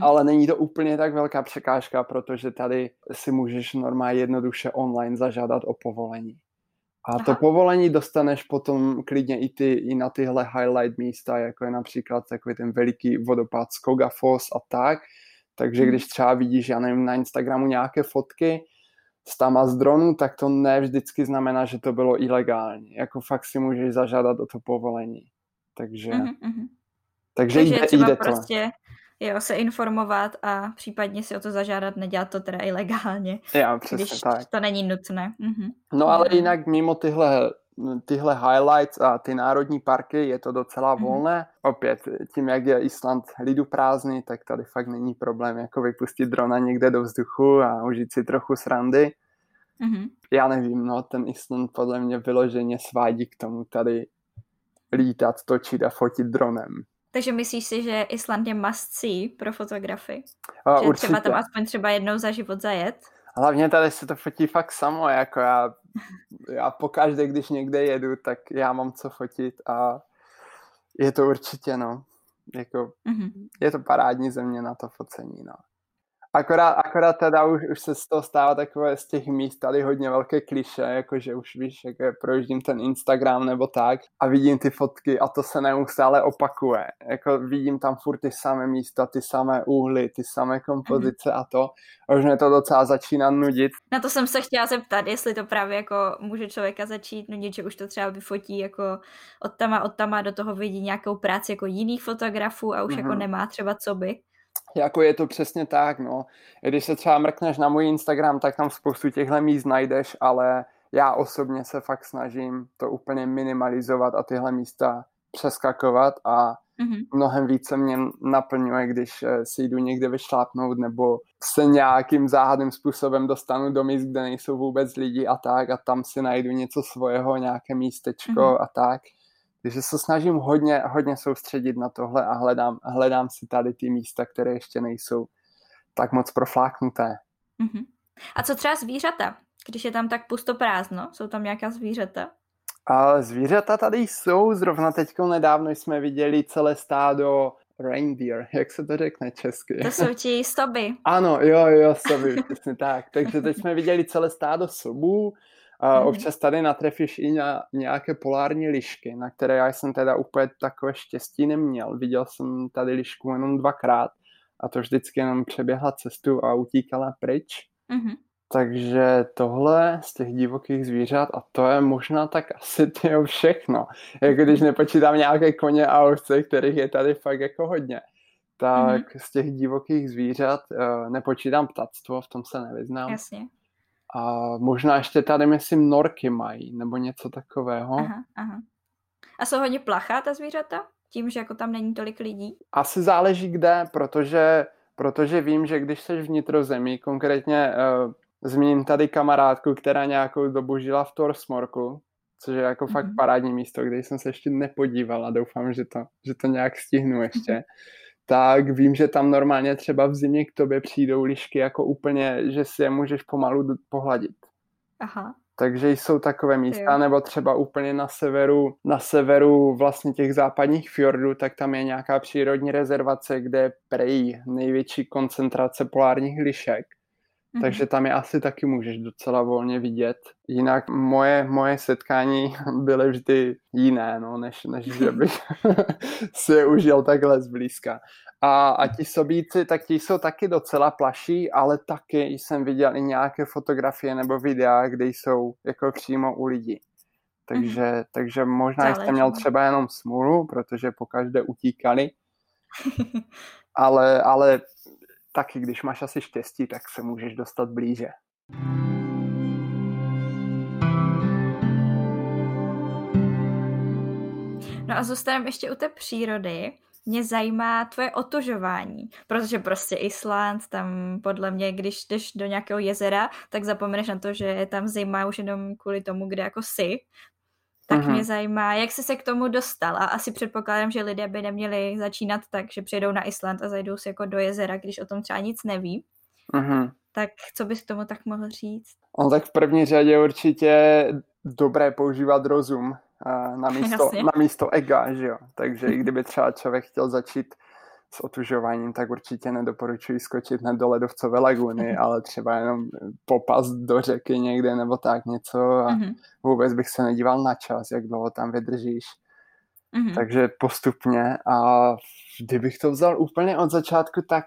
Ale není to úplně tak velká překážka, protože tady si můžeš normálně jednoduše online zažádat o povolení. A to povolení dostaneš potom klidně i na tyhle highlight místa, jako je například takový ten veliký vodopád Skogafoss a tak. Takže když třeba vidíš, já nevím, na Instagramu nějaké fotky, z dronu, tak to ne vždycky znamená, že to bylo ilegální. Jako fakt si můžeš zažádat o to povolení. Takže jde prostě to. Jo, se informovat a případně si o to zažádat, nedělat to teda ilegálně. Jo, přesně když tak. To není nutné. No ale jinak mimo tyhle highlights a ty národní parky je to docela volné. Opět, tím jak je Island lidu prázdný, tak tady fakt není problém jako vypustit drona někde do vzduchu a užít si trochu srandy. Já nevím, no ten Island podle mě vyloženě svádí k tomu tady lítat, točit a fotit dronem. Takže myslíš si, že Island je must see pro fotografy? Že určitě. Třeba tam aspoň třeba jednou za život zajet? Hlavně tady se to fotí fakt samo, jako já pokaždé, když někde jedu, tak já mám co fotit a je to určitě, no, jako, je to parádní země na to focení, no. Akorát teda už se z toho stává takové z těch míst tady hodně velké kliše, jakože už víš, jak projíždím ten Instagram nebo tak a vidím ty fotky a to se neustále opakuje. Jako vidím tam furt ty samé místa, ty samé úhly, ty samé kompozice a to. A už mě to docela začíná nudit. Na to jsem se chtěla zeptat, jestli to právě jako může člověka začít nudit, že už to třeba vyfotí jako od tama do toho vidí nějakou práci jako jiných fotografů a už jako nemá třeba co by. Jako je to přesně tak, no. Když se třeba mrkneš na můj Instagram, tak tam spoustu těchto míst najdeš, ale já osobně se fakt snažím to úplně minimalizovat a tyhle místa přeskakovat a mnohem více mě naplňuje, když si jdu někde vyšlápnout nebo se nějakým záhadným způsobem dostanu do míst, kde nejsou vůbec lidi a tak a tam si najdu něco svého, nějaké místečko a tak. Takže se snažím hodně soustředit na tohle a hledám si tady ty místa, které ještě nejsou tak moc profláknuté. Uh-huh. A co třeba zvířata, když je tam tak pustoprázdno? Jsou tam nějaká zvířata? A zvířata tady jsou. Zrovna teďko nedávno jsme viděli celé stádo reindeer, jak se to řekne česky? To jsou ti soby. Ano, jo, soby, přesně tak. Takže teď jsme viděli celé stádo sobů. Občas tady natrefíš i na nějaké polární lišky, na které já jsem teda úplně takové štěstí neměl. Viděl jsem tady lišku jenom 2krát a to vždycky jenom přeběhla cestu a utíkala pryč. Takže tohle z těch divokých zvířat a to je možná tak asi všechno. Jako když nepočítám nějaké koně a ovce, kterých je tady fakt jako hodně. Tak z těch divokých zvířat nepočítám ptactvo, v tom se nevyznám. Jasně. A možná ještě tady, myslím, norky mají, nebo něco takového. Aha. A jsou hodně plachá ta zvířata? Tím, že jako tam není tolik lidí? Asi záleží kde, protože vím, že když jsi v nitrozemí, konkrétně zmíním tady kamarádku, která nějakou dobu žila v Þórsmörku, což je jako fakt parádní místo, kde jsem se ještě nepodívala, doufám, že to nějak stihnu ještě. Tak vím, že tam normálně třeba v zimě k tobě přijdou lišky jako úplně, že si je můžeš pomalu pohladit. Aha. Takže jsou takové místa, nebo třeba úplně na severu vlastně těch západních fjordů, tak tam je nějaká přírodní rezervace, kde je prej největší koncentrace polárních lišek. Takže tam je asi taky můžeš docela volně vidět. Jinak moje setkání byly vždy jiné, no, než že bych si je užil takhle zblízka. A ti sobíci, tak ti jsou taky docela plaší, ale taky jsem viděl i nějaké fotografie nebo videa, kde jsou jako přímo u lidí. Takže možná jste měl třeba jenom smůlu, protože pokaždé utíkali. Ale taky, když máš asi štěstí, tak se můžeš dostat blíže. No a zůstaneme ještě u té přírody. Mě zajímá tvoje otužování, protože prostě Island, tam podle mě, když jdeš do nějakého jezera, tak zapomeneš na to, že je tam zima už jenom kvůli tomu, kde jako jsi. Tak mě zajímá, jak jsi se k tomu dostal. A asi předpokládám, že lidé by neměli začínat tak, že přijedou na Island a zajdou si jako do jezera, když o tom třeba nic neví. Tak co bys k tomu tak mohl říct? On tak v první řadě určitě dobré používat rozum na místo ega, že jo. Takže i kdyby třeba člověk chtěl začít s otužováním, tak určitě nedoporučuji skočit hned do ledovcové laguny, ale třeba jenom popast do řeky někde nebo tak něco a vůbec bych se nedíval na čas, jak dlouho tam vydržíš. Takže postupně a kdybych to vzal úplně od začátku, tak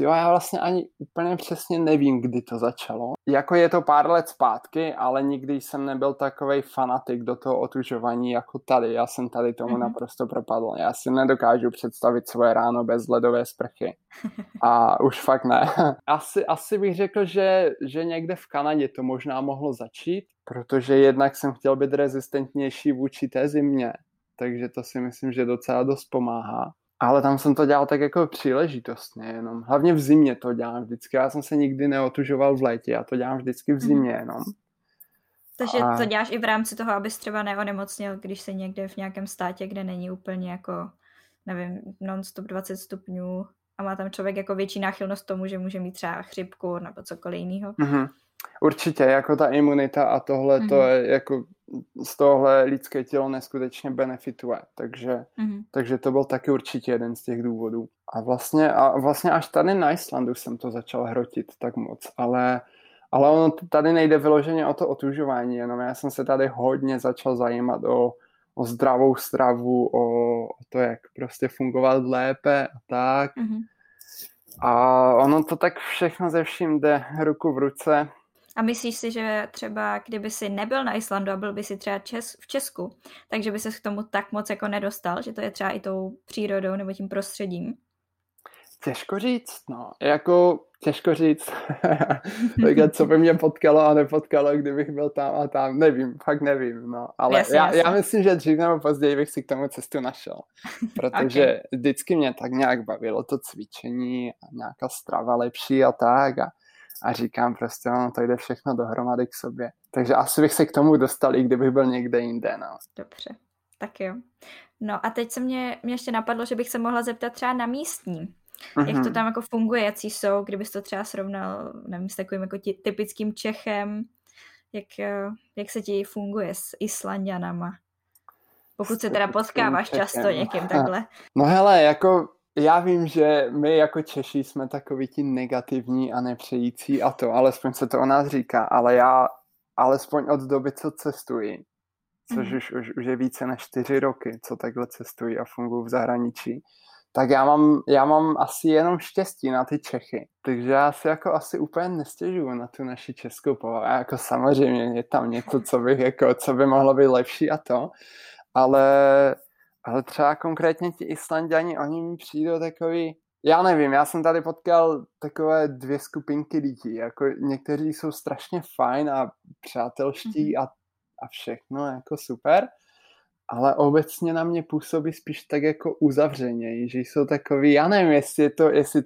já vlastně ani úplně přesně nevím, kdy to začalo. Jako je to pár let zpátky, ale nikdy jsem nebyl takovej fanatik do toho otužování jako tady. Já jsem tady tomu naprosto propadl. Já si nedokážu představit svoje ráno bez ledové sprchy. A už fakt ne. Asi bych řekl, že někde v Kanadě to možná mohlo začít, protože jednak jsem chtěl být rezistentnější vůči té zimě. Takže to si myslím, že docela dost pomáhá. Ale tam jsem to dělal tak jako příležitostně jenom. Hlavně v zimě to dělám vždycky. Já jsem se nikdy neotužoval v létě, já to dělám vždycky v zimě jenom. Takže to děláš i v rámci toho, abys třeba neonemocněl, když se někde v nějakém státě, kde není úplně jako, nevím, non-stop 20 stupňů a má tam člověk jako větší náchylnost tomu, že může mít třeba chřipku nebo cokoliv jiného. Mm-hmm. Určitě, jako ta imunita a tohle, to je jako z tohohle lidské tělo neskutečně benefituje, takže to byl taky určitě jeden z těch důvodů. A vlastně až tady na Islandu jsem to začal hrotit tak moc, ale ono tady nejde vyloženě o to otužování, jenom já jsem se tady hodně začal zajímat o zdravou stravu, o to, jak prostě fungovat lépe a tak. Mm-hmm. A ono to tak všechno ze vším jde ruku v ruce. A myslíš si, že třeba kdyby si nebyl na Islandu a byl by si třeba v Česku, takže by ses k tomu tak moc jako nedostal, že to je třeba i tou přírodou nebo tím prostředím? Těžko říct, no. Takhle, co by mě potkalo a nepotkalo, kdybych byl tam a tam, nevím, no. Ale já myslím, že dřív nebo později bych si k tomu cestu našel, protože vždycky mě tak nějak bavilo to cvičení a nějaká strava lepší a tak a říkám prostě, no, to jde všechno dohromady k sobě. Takže asi bych se k tomu dostal, i kdybych byl někde jinde, no. Dobře, tak jo. No a teď se mě ještě napadlo, že bych se mohla zeptat třeba na místní. Jak to tam jako funguje, jaký jsou, kdybys to třeba srovnal, nevím, s takovým jako typickým Čechem, jak se ti funguje s Islanďanama? Pokud se teda potkáváš často někým takhle. No hele, jako já vím, že my jako Češi jsme takoví ti negativní a nepřející a to, alespoň se to o nás říká, ale já alespoň od doby, co cestuji, což už je více než 4 roky, co takhle cestuji a funguji v zahraničí, tak já mám asi jenom štěstí na ty Čechy. Takže já si jako asi úplně nestěžuju na tu naši českou povahu. A jako samozřejmě je tam něco, co by mohlo být lepší a to. Ale třeba konkrétně ti Islanďani, oni mi přijdou takový... Já nevím, já jsem tady potkal takové 2 skupinky lidí. Jako někteří jsou strašně fajn a přátelští a všechno jako super. Ale obecně na mě působí spíš tak jako uzavřeněji, že jsou takový, já nevím, jestli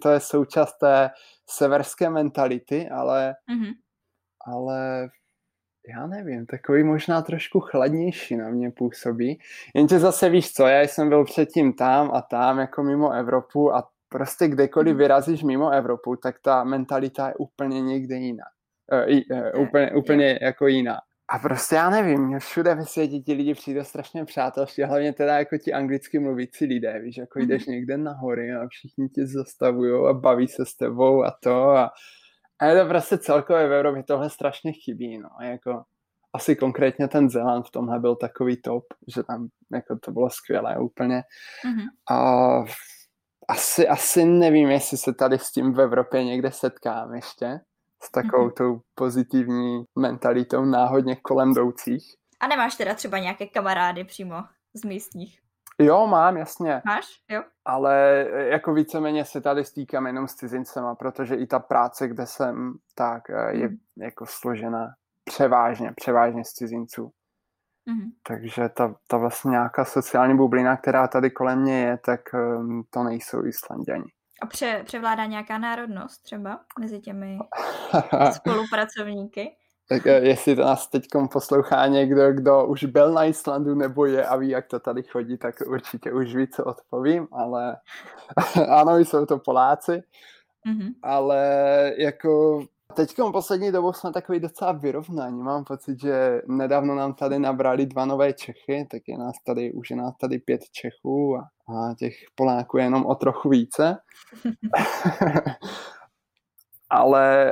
to je součást té severské mentality, ale já nevím, takový možná trošku chladnější na mě působí. Jenže zase víš co, já jsem byl předtím tam a tam jako mimo Evropu a prostě kdekoliv vyrazíš mimo Evropu, tak ta mentalita je úplně někde jiná. Úplně jako jiná. A prostě já nevím, všude ve světě ti lidi přijde strašně přátelští, hlavně teda jako ti anglicky mluvící lidé, víš, jako jdeš někde nahoře a všichni tě zastavujou a baví se s tebou a to a je to prostě celkově v Evropě tohle strašně chybí, no, jako asi konkrétně ten Zéland v tomhle byl takový top, že tam jako to bylo skvělé úplně a asi nevím, jestli se tady s tím v Evropě někde setkám ještě. S takovou tou pozitivní mentalitou náhodně kolem jdoucích. A nemáš teda třeba nějaké kamarády přímo z místních? Jo, mám, jasně. Máš? Jo. Ale jako víceméně se tady stýkám jenom s cizincema, protože i ta práce, kde jsem, tak je jako složena převážně z cizinců. Takže ta vlastně nějaká sociální bublina, která tady kolem mě je, tak to nejsou Islanďani. A převládá nějaká národnost třeba mezi těmi spolupracovníky? Tak jestli to nás teď poslouchá někdo, kdo už byl na Islandu nebo je a ví, jak to tady chodí, tak určitě už ví, co odpovím, ale ano, jsou to Poláci, ale jako teďkom poslední dobou jsme takový docela vyrovnaní. Mám pocit, že nedávno nám tady nabrali 2 nové Čechy, tak je nás tady 5 Čechů a těch Poláků je jenom o trochu více.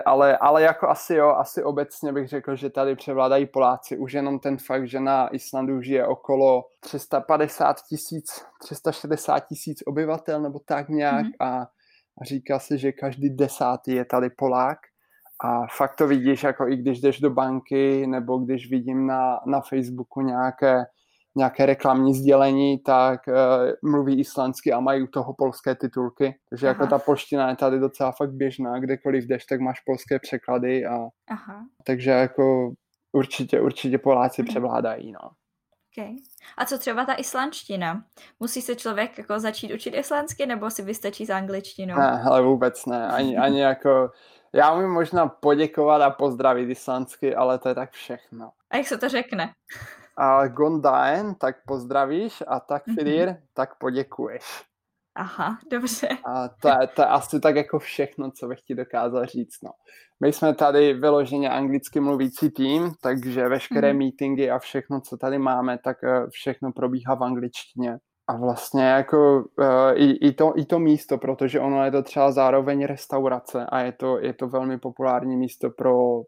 ale jako asi obecně bych řekl, že tady převládají Poláci. Už jenom ten fakt, že na Islandu žije okolo 360 tisíc obyvatel nebo tak nějak a říká se, že každý 10. je tady Polák. A fakt to vidíš, jako i když jdeš do banky, nebo když vidím na Facebooku nějaké reklamní sdělení, tak mluví islandsky a mají u toho polské titulky. Takže jako ta polština je tady docela fakt běžná, kdekoliv jdeš, tak máš polské překlady. Takže jako určitě Poláci převládají, no. Okay. A co třeba ta islandština? Musí se člověk jako začít učit islandsky, nebo si vystačí s angličtinou? Ne, ale vůbec ne. Ani jako... Já umím možná poděkovat a pozdravit islandsky, ale to je tak všechno. A jak se to řekne? A gondaen, tak pozdravíš a tak filir, tak poděkuješ. Aha, dobře. A to je asi tak jako všechno, co bych ti dokázal říct. No. My jsme tady vyloženě anglicky mluvící tým, takže veškeré meetingy a všechno, co tady máme, tak všechno probíhá v angličtině. A vlastně jako i to místo, protože ono je to třeba zároveň restaurace a je to velmi populární místo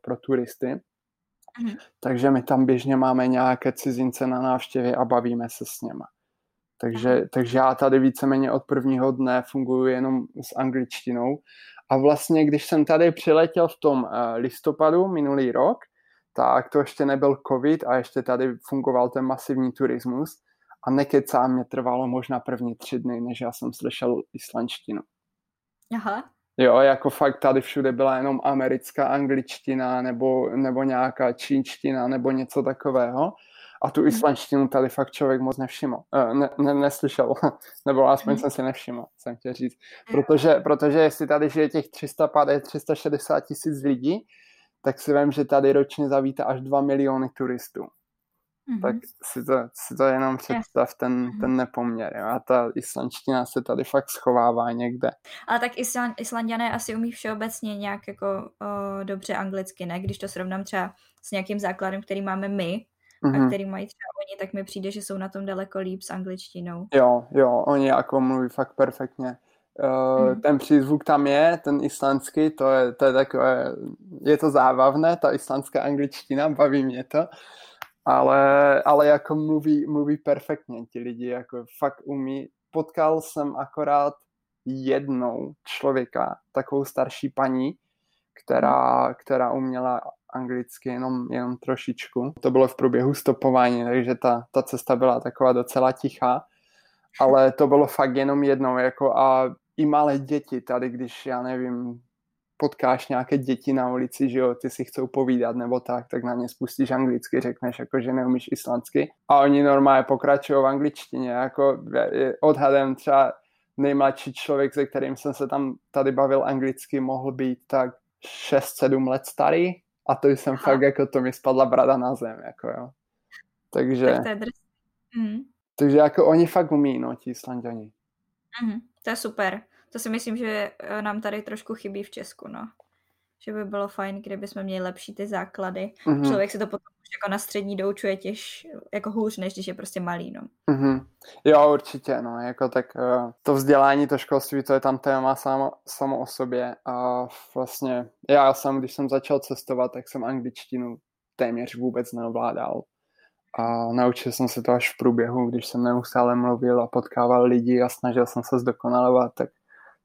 pro turisty. Takže my tam běžně máme nějaké cizince na návštěvě a bavíme se s něma. Takže já tady víceméně od prvního dne funguji jenom s angličtinou. A vlastně, když jsem tady přiletěl v tom listopadu minulý rok, tak to ještě nebyl covid a ještě tady fungoval ten masivní turismus. A nekecám, mě trvalo možná první 3 dny, než já jsem slyšel islandštinu. Aha. Jo, jako fakt tady všude byla jenom americká angličtina nebo nějaká čínština nebo něco takového. A tu islandštinu tady fakt člověk moc nevšiml. Neslyšel. Nebo aspoň jsem si nevšiml, jsem chtěl říct. Protože jestli tady žije těch 350-360 tisíc lidí, tak si vím, že tady ročně zavítá až 2 miliony turistů. Tak si to jenom představ, ten nepoměr. Jo? A ta islandština se tady fakt schovává někde. Ale tak Islanďané asi umí všeobecně nějak jako dobře anglicky, ne? Když to srovnám třeba s nějakým základem, který máme my, a který mají třeba oni, tak mi přijde, že jsou na tom daleko líp s angličtinou. Jo, oni jako mluví fakt perfektně. Ten přízvuk tam je, ten islandský, to je takové, je to zábavné, ta islandská angličtina, baví mě to. Ale jako mluví perfektně ti lidi, jako fakt umí. Potkal jsem akorát jednou člověka, takovou starší paní, která uměla anglicky jenom trošičku. To bylo v průběhu stopování, takže ta cesta byla taková docela tichá, ale to bylo fakt jenom jednou. Jako a i malé děti tady, když já nevím, potkáš nějaké děti na ulici, že jo, ty si chcou povídat nebo tak na ně spustíš anglicky, řekneš jako, že neumíš islandsky a oni normálně pokračují v angličtině, jako odhadem třeba nejmladší člověk, se kterým jsem se tam tady bavil anglicky, mohl být tak 6-7 let starý a to jsem fakt jako, to mi spadla brada na zem, jako jo. Takže jako oni fakt umí, no, ti Islanďani. To je super. To si myslím, že nám tady trošku chybí v Česku, no. Že by bylo fajn, kdybychom měli lepší ty základy. Člověk si to potom už jako na střední doučuje těž jako hůř, než když je prostě malý, no. Jo, určitě, no. Jako tak to vzdělání, to školství, to je tam téma samo o sobě. A vlastně já sám, když jsem začal cestovat, tak jsem angličtinu téměř vůbec neovládal. A naučil jsem se to až v průběhu, když jsem neustále mluvil a potkával lidi a snažil jsem se zdokonalovat,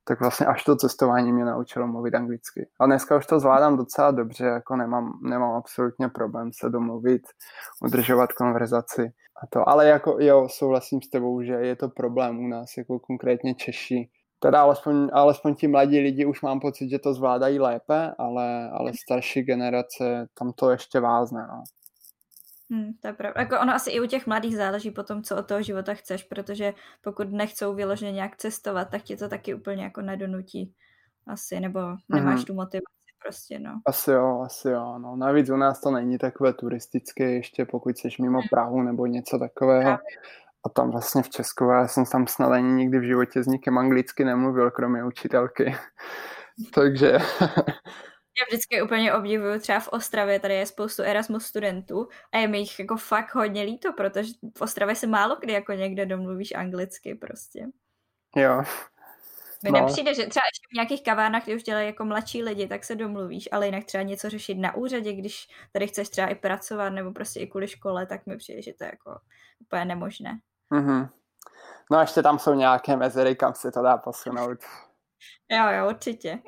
tak vlastně až to cestování mě naučilo mluvit anglicky. A dneska už to zvládám docela dobře, jako nemám absolutně problém se domluvit, udržovat konverzaci a to. Ale jako jo, souhlasím s tebou, že je to problém u nás, jako konkrétně Češi. Teda alespoň ti mladí lidi už mám pocit, že to zvládají lépe, ale starší generace, tam to ještě vázne, no. To je pravda. Jako ono asi i u těch mladých záleží potom, co od toho života chceš, protože pokud nechcou vyloženě nějak cestovat, tak ti to taky úplně jako nedonutí asi, nebo nemáš tu motivaci prostě, no. Asi jo, no. Navíc u nás to není takové turistické ještě, pokud jsi mimo Prahu nebo něco takového. A tam vlastně v Česku, já jsem tam snad ani nikdy v životě s nikým anglicky nemluvil, kromě učitelky. Takže... Já vždycky úplně obdivuju, třeba v Ostravě tady je spoustu Erasmus studentů a je mi jich jako fakt hodně líto, protože v Ostravě se málo kdy jako někde domluvíš anglicky prostě. Jo. Mně nepřijde, že třeba ještě v nějakých kavárnách, kde už dělají jako mladší lidi, tak se domluvíš, ale jinak třeba něco řešit na úřadě, když tady chceš třeba i pracovat nebo prostě i kvůli škole, tak mi přijde, že to je jako úplně nemožné. No ještě tam jsou nějaké mezery, kam se to dá posunout. Jo, určitě.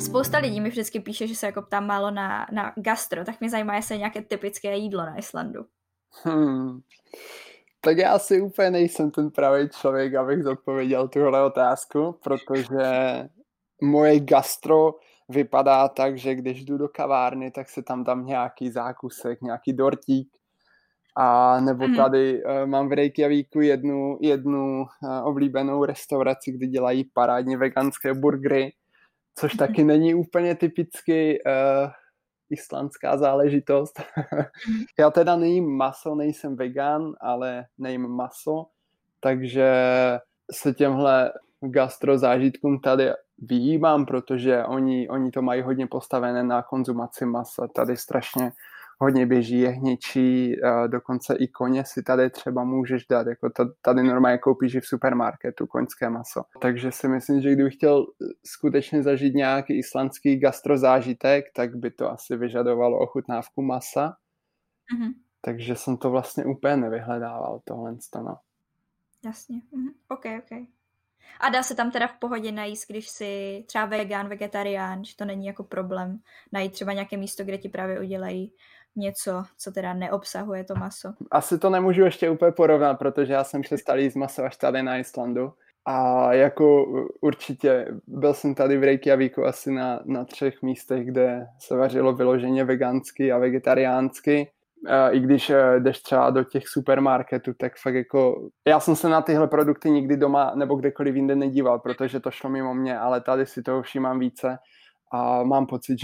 Spousta lidí mi vždycky píše, že se jako ptám málo na gastro, tak mě zajímá, jestli je nějaké typické jídlo na Islandu. Tak já asi úplně nejsem ten pravý člověk, abych zodpověděl tuhle otázku, protože moje gastro vypadá tak, že když jdu do kavárny, tak se tam dám nějaký zákusek, nějaký dortík A nebo tady mám v Reykjavíku jednu oblíbenou restauraci, kde dělají parádně veganské burgery, což taky není úplně typicky islandská záležitost. Já teda nejím maso, nejsem vegan, ale nejím maso, takže se těmhle gastro zážitkům tady vyjímám, protože oni to mají hodně postavené na konzumaci masa. Tady strašně hodně běží jehničí, dokonce i koně si tady třeba můžeš dát, jako tady normálně koupíš i v supermarketu koňské maso. Takže si myslím, že kdybych chtěl skutečně zažít nějaký islandský gastrozážitek, tak by to asi vyžadovalo ochutnávku masa. Mhm. Takže jsem to vlastně úplně nevyhledával, tohle stano. Jasně, ok. A dá se tam teda v pohodě najít, když jsi třeba vegan, vegetarián, že to není jako problém najít třeba nějaké místo, kde ti právě udělají něco, co teda neobsahuje to maso. Asi to nemůžu ještě úplně porovnat, protože já jsem přestal jíst maso až tady na Islandu. A jako určitě byl jsem tady v Reykjavíku asi na 3 místech, kde se vařilo vyloženě vegansky a vegetariánsky. I když jdeš třeba do těch supermarketů, tak fakt jako... Já jsem se na tyhle produkty nikdy doma nebo kdekoliv jinde nedíval, protože to šlo mimo mě, ale tady si toho všímám více a mám pocit,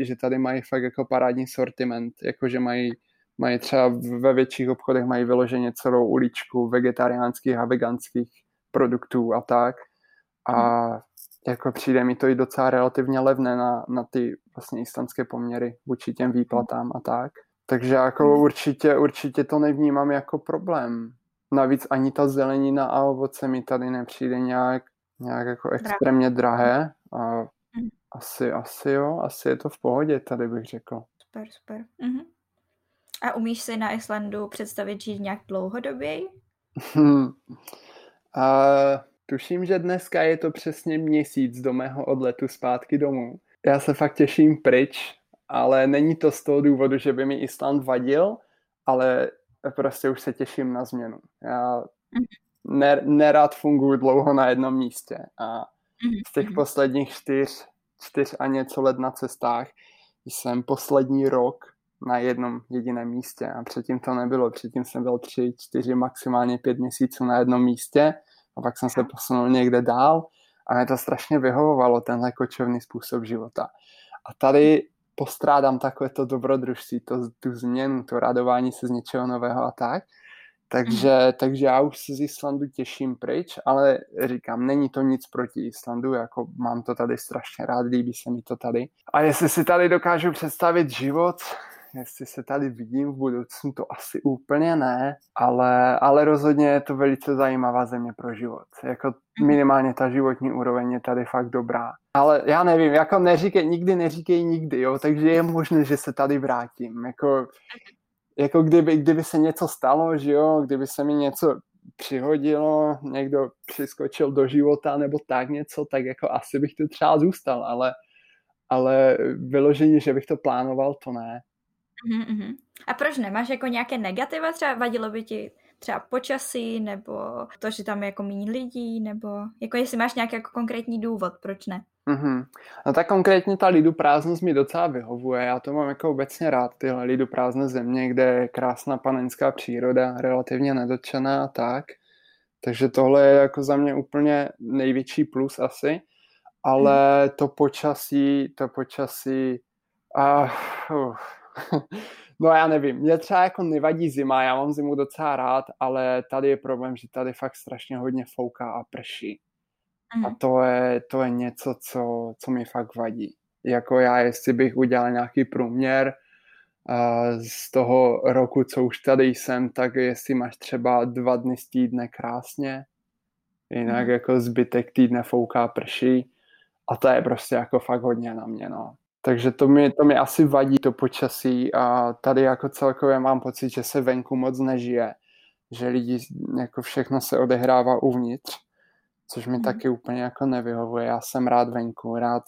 že tady mají fakt jako parádní sortiment, jakože mají třeba ve větších obchodech mají vyloženě celou uličku vegetariánských a veganských produktů a tak. A jako přijde mi to i docela relativně levné na ty vlastně islandské poměry vůči těm výplatám a tak. Takže jako určitě to nevnímám jako problém. Navíc ani ta zelenina a ovoce mi tady nepřijde nějak jako extrémně drahé. A asi je to v pohodě tady, bych řekl. Super. Uh-huh. A umíš si na Islandu představit žít nějak dlouhodoběji? Tuším, že dneska je to přesně měsíc do mého odletu zpátky domů. Já se fakt těším pryč. Ale není to z toho důvodu, že by mi Island vadil, ale prostě už se těším na změnu. Já nerad funguji dlouho na jednom místě a z těch posledních 4 a něco let na cestách jsem poslední rok na jednom jediném místě a předtím to nebylo. Předtím jsem byl 3, 4, maximálně 5 měsíců na jednom místě a pak jsem se posunul někde dál a mě to strašně vyhovovalo, tenhle kočovný způsob života. A tady postrádám takovéto dobrodružství, tu změnu, to radování se z něčeho nového a tak. Takže já už se z Islandu těším pryč, ale říkám, není to nic proti Islandu, jako mám to tady strašně rád, líbí se mi to tady. A jestli si tady dokážu představit život, jestli se tady vidím v budoucnu, to asi úplně ne, ale rozhodně je to velice zajímavá země pro život. Jako minimálně ta životní úroveň je tady fakt dobrá. Ale já nevím, jako nikdy neříkej nikdy, jo, takže je možné, že se tady vrátím. Jako kdyby se něco stalo, že jo, kdyby se mi něco přihodilo, někdo přiskočil do života nebo tak něco, tak jako asi bych tu třeba zůstal, ale vyloženě, že bych to plánoval, to ne. Mm-hmm. A proč nemáš jako nějaké negativa? Třeba vadilo by ti třeba počasí, nebo to, že tam je jako méně lidí, nebo jako jestli máš nějaký jako konkrétní důvod, proč ne? Mm-hmm. No tak konkrétně ta liduprázdnost mi docela vyhovuje. Já to mám jako obecně rád, tyhle liduprázdné země, kde je krásná panenská příroda, relativně nedotčená a tak. Takže tohle je jako za mě úplně největší plus asi. Ale to počasí... No já nevím, mě třeba jako nevadí zima, já mám zimu docela rád, ale tady je problém, že tady fakt strašně hodně fouká a prší. A to je něco, co mi fakt vadí. Jako já, jestli bych udělal nějaký průměr z toho roku, co už tady jsem, tak jestli máš třeba 2 dny z týdne krásně, jinak jako zbytek týdne fouká, prší a to je prostě jako fakt hodně na mě, no. Takže to mi asi vadí, to počasí, a tady jako celkově mám pocit, že se venku moc nežije, že lidi jako všechno se odehrává uvnitř, což mi taky úplně jako nevyhovuje. Já jsem rád venku, rád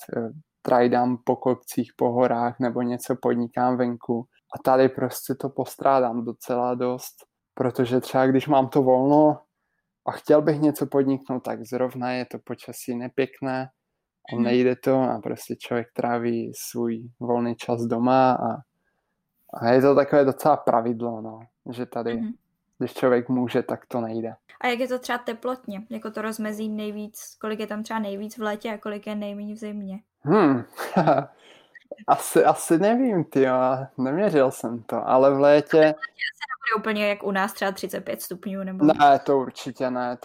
trajdám po kopcích, po horách nebo něco podnikám venku a tady prostě to postrádám docela dost, protože třeba když mám to volno a chtěl bych něco podniknout, tak zrovna je to počasí nepěkné, a nejde to a prostě člověk tráví svůj volný čas doma a je to takové docela pravidlo, no. že tady, když člověk může, tak to nejde. A jak je to třeba teplotně? Jako to rozmezí nejvíc, kolik je tam třeba nejvíc v létě a kolik je nejméně v zimě? Asi nevím, tyjo, neměřil jsem to, ale v létě... Asi nebude úplně jak u nás třeba 35 stupňů, nebo... Ne, to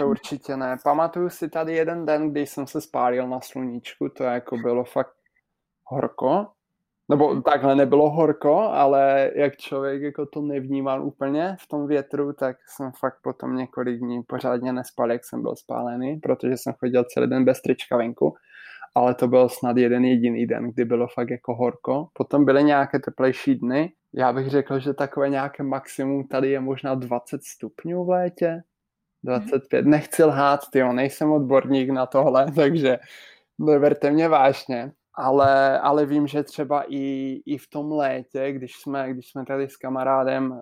určitě ne. Pamatuju si tady jeden den, když jsem se spálil na sluníčku, to jako bylo fakt horko. Nebo takhle nebylo horko, ale jak člověk jako to nevnímal úplně v tom větru, tak jsem fakt potom několik dní pořádně nespal, jak jsem byl spálený, protože jsem chodil celý den bez trička venku. Ale to byl snad jeden jediný den, kdy bylo fakt jako horko. Potom byly nějaké teplejší dny. Já bych řekl, že takové nějaké maximum tady je možná 20 stupňů v létě. 25. Nechci lhát, tyjo, nejsem odborník na tohle, takže neberte mě vážně. Ale vím, že třeba i v tom létě, když jsme tady s kamarádem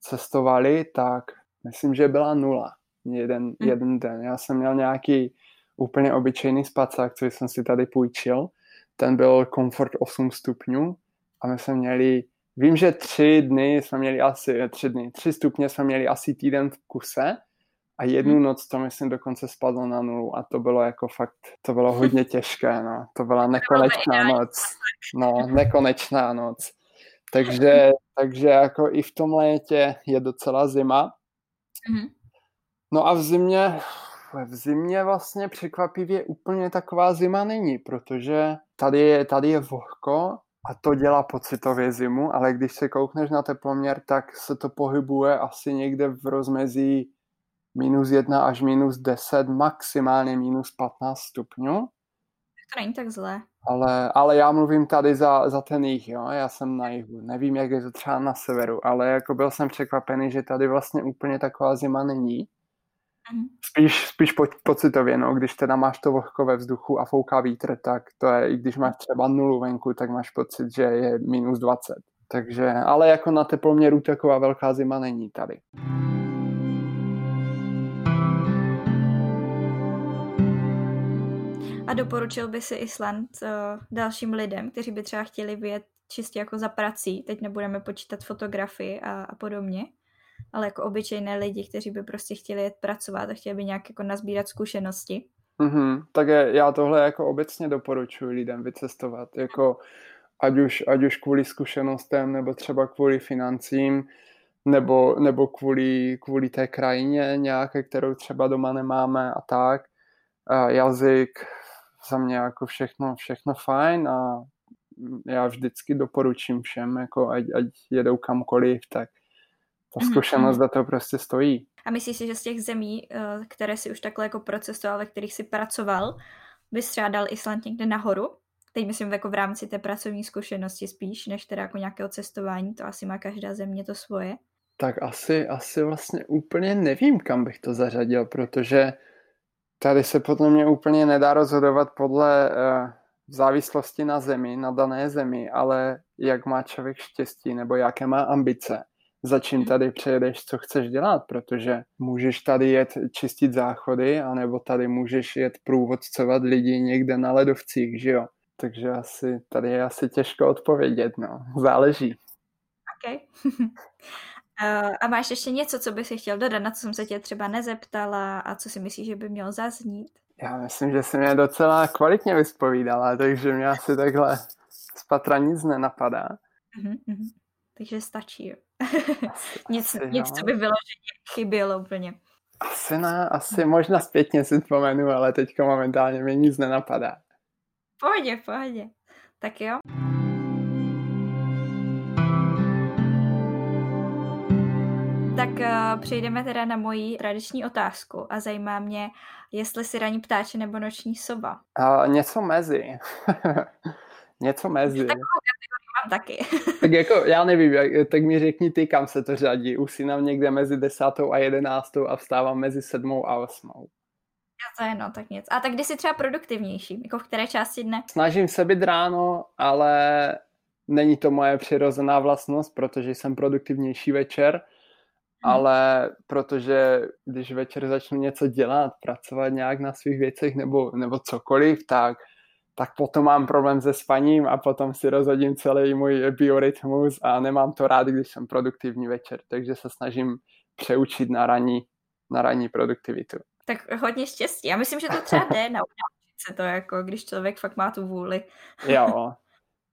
cestovali, tak myslím, že byla nula jeden den. Já jsem měl nějaký úplně obyčejný spacák, co jsem si tady půjčil. Ten byl komfort 8 stupňů a my jsme měli, vím, že 3 stupně jsme měli asi týden v kuse a jednu noc to myslím dokonce spadlo na nulu a to bylo jako fakt, to bylo hodně těžké, no. To byla nekonečná noc. Takže jako i v tom létě je docela zima. No a v zimě vlastně překvapivě úplně taková zima není, protože tady je vlhko a to dělá pocitově zimu, ale když se koukneš na teploměr, tak se to pohybuje asi někde v rozmezí -1 až -10, maximálně -15 stupňů. To není tak zlé. Ale já mluvím tady za ten jih, jo? Já jsem na jihu, nevím, jak je to třeba na severu, ale jako byl jsem překvapený, že tady vlastně úplně taková zima není. Spíš pocitově, no, když teda máš to vlhko ve vzduchu a fouká vítr, tak to je, i když máš třeba 0 venku, tak máš pocit, že je -20. Takže, ale jako na teploměru taková velká zima není tady. A doporučil by si Island dalším lidem, kteří by třeba chtěli vyjet čistě jako za prací, teď nebudeme počítat fotografii a podobně, ale jako obyčejné lidi, kteří by prostě chtěli jet pracovat a chtěli by nějak jako nazbírat zkušenosti. Tak já tohle jako obecně doporučuji lidem vycestovat, jako ať už kvůli zkušenostem, nebo třeba kvůli financím, nebo kvůli té krajině nějaké, kterou třeba doma nemáme a tak. Jazyk za mě jako všechno fajn a já vždycky doporučím všem, jako ať jedou kamkoliv, tak ta zkušenost za to prostě stojí. A myslíš si, že z těch zemí, které si už takhle jako procestoval, ve kterých si pracoval, bys třeba dal Island někde nahoru? Teď myslím jako v rámci té pracovní zkušenosti spíš, než teda jako nějakého cestování, to asi má každá země to svoje. Tak asi vlastně úplně nevím, kam bych to zařadil, protože tady se podle mě úplně nedá rozhodovat podle závislosti na zemi, na dané zemi, ale jak má člověk štěstí nebo jaké má ambice. Za čím tady přejedeš, co chceš dělat, protože můžeš tady jet čistit záchody, anebo tady můžeš jet průvodcovat lidi někde na ledovcích, že jo? Takže tady je asi těžko odpovědět, no. Záleží. Okay. A máš ještě něco, co bys chtěl dodat, na co jsem se tě třeba nezeptala a co si myslíš, že by mělo zaznít? Já myslím, že jsi mě docela kvalitně vyspovídala, takže mě asi takhle spatra nic nenapadá. Takže stačí, jo. Nic, co by vyloženě chybělo úplně. Asi možná zpětně si vzpomenu, ale teďka momentálně mě nic nenapadá. Pohodě. Tak jo. Tak přejdeme teda na moji tradiční otázku a zajímá mě, jestli si ranní ptáče nebo noční sova. Něco mezi. Takovou kategorii mám taky. Tak jako, já nevím, tak mi řekni ty, kam se to řadí. Usínám někde mezi 10. a 11. a vstávám mezi 7. a 8. Já to je, no, tak nic. A tak kdy jsi třeba produktivnější? Jako v které části dne? Snažím se být ráno, ale není to moje přirozená vlastnost, protože jsem produktivnější večer. Ale protože když večer začnu něco dělat, pracovat nějak na svých věcech nebo cokoliv, tak tak potom mám problém se spaním a potom si rozhodím celý můj biorytmus a nemám to rád, když jsem produktivní večer, takže se snažím přeučit na ranní produktivitu. Tak hodně štěstí. Já myslím, že to třeba jde naučit se to, jako když člověk fakt má tu vůli.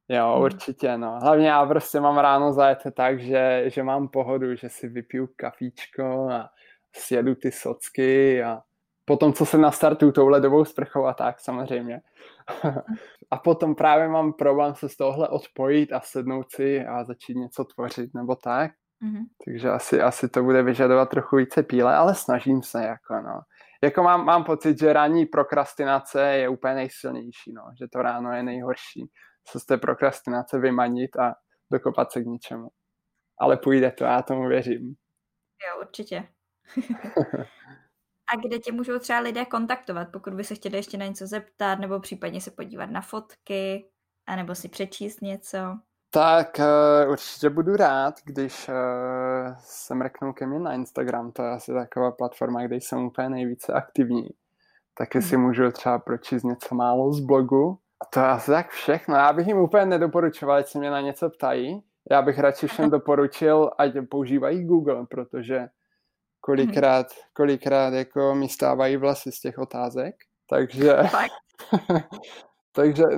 Jo, určitě, no. Hlavně já prostě mám ráno zajete tak, že mám pohodu, že si vypiju kafíčko a sjedu ty socky a potom, co se nastartuju tou ledovou sprchou a tak, samozřejmě. A potom právě mám problém se z tohohle odpojit a sednout si a začít něco tvořit nebo tak. Mm-hmm. Takže asi to bude vyžadovat trochu více píle, ale snažím se, jako no. Jako mám pocit, že ranní prokrastinace je úplně nejsilnější, no. Že to ráno je nejhorší. Se z té prokrastinace vymanit a dokopat se k ničemu. Ale půjde to, já tomu věřím. Jo, určitě. A kde tě můžou třeba lidé kontaktovat, pokud by se chtěli ještě na něco zeptat, nebo případně se podívat na fotky, anebo si přečíst něco? Tak určitě budu rád, když se mrknou ke mně na Instagram, to je asi taková platforma, kde jsem úplně nejvíce aktivní. Taky si můžu třeba pročíst něco málo z blogu. A to je asi tak všechno. Já bych jim úplně nedoporučoval, ať se mě na něco ptají. Já bych radši všem doporučil, ať používají Google, protože kolikrát jako mi stávají vlasy z těch otázek, takže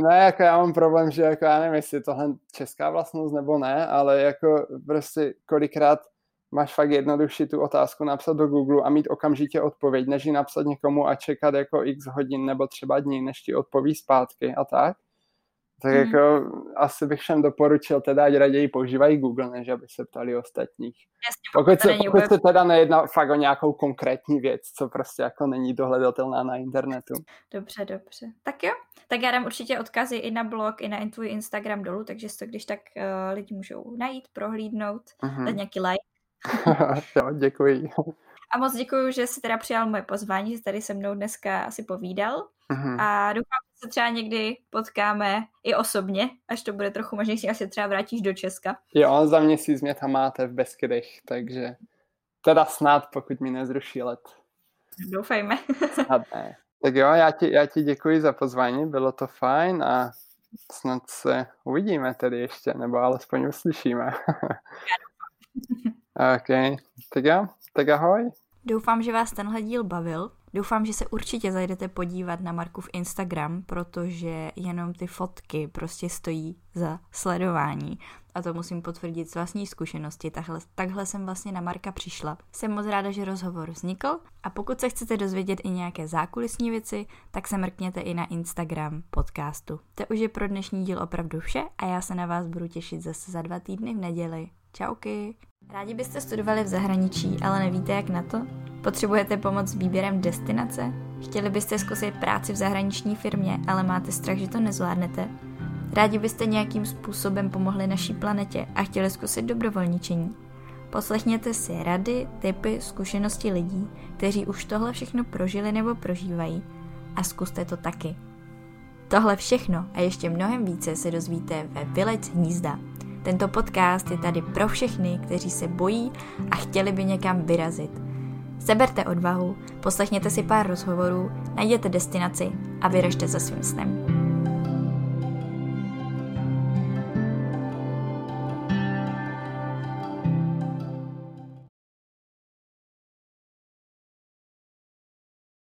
ne, jako já mám problém, že jako já nevím, jestli tohle česká vlastnost nebo ne, ale jako prostě kolikrát máš fakt jednodušší tu otázku napsat do Google a mít okamžitě odpověď, než ji napsat někomu a čekat jako x hodin nebo třeba dní, než ti odpoví zpátky a tak. Tak jako asi bych všem doporučil teda, ať raději používají Google, než aby se ptali ostatních. Jasně, pokud se teda nejedná fakt o nějakou konkrétní věc, co prostě jako není dohledatelná na internetu. Dobře. Tak jo, tak já dám určitě odkazy i na blog, i na tvůj Instagram dolů, takže to když tak lidi můžou najít, prohlídnout, dát nějaký like. Jo, děkuji. A moc děkuji, že jsi teda přijal moje pozvání, že tady se mnou dneska asi povídal. A doufám, že se třeba někdy potkáme i osobně, až to bude trochu možnější, až se třeba vrátíš do Česka. Jo, za měsíc mě tam máte v Beskydech, takže teda snad, pokud mi nezruší let. Doufejme. Snad ne. Tak jo, já ti děkuji za pozvání, bylo to fajn a snad se uvidíme tedy ještě, nebo alespoň uslyšíme. Ok, tak ahoj. Doufám, že vás tenhle díl bavil. Doufám, že se určitě zajdete podívat na Markův Instagram, protože jenom ty fotky prostě stojí za sledování. A to musím potvrdit z vlastní zkušenosti. Takhle jsem vlastně na Marka přišla. Jsem moc ráda, že rozhovor vznikl. A pokud se chcete dozvědět i nějaké zákulisní věci, tak se mrkněte i na Instagram podcastu. To už je pro dnešní díl opravdu vše a já se na vás budu těšit zase za 2 týdny v neděli. Čauky! Rádi byste studovali v zahraničí, ale nevíte jak na to? Potřebujete pomoc s výběrem destinace? Chtěli byste zkusit práci v zahraniční firmě, ale máte strach, že to nezvládnete? Rádi byste nějakým způsobem pomohli naší planetě a chtěli zkusit dobrovolničení? Poslechněte si rady, tipy, zkušenosti lidí, kteří už tohle všechno prožili nebo prožívají. A zkuste to taky. Tohle všechno a ještě mnohem více se dozvíte ve Vyleť z hnízda. Tento podcast je tady pro všechny, kteří se bojí a chtěli by někam vyrazit. Seberte odvahu, poslechněte si pár rozhovorů, najděte destinaci a vyražte za svým snem.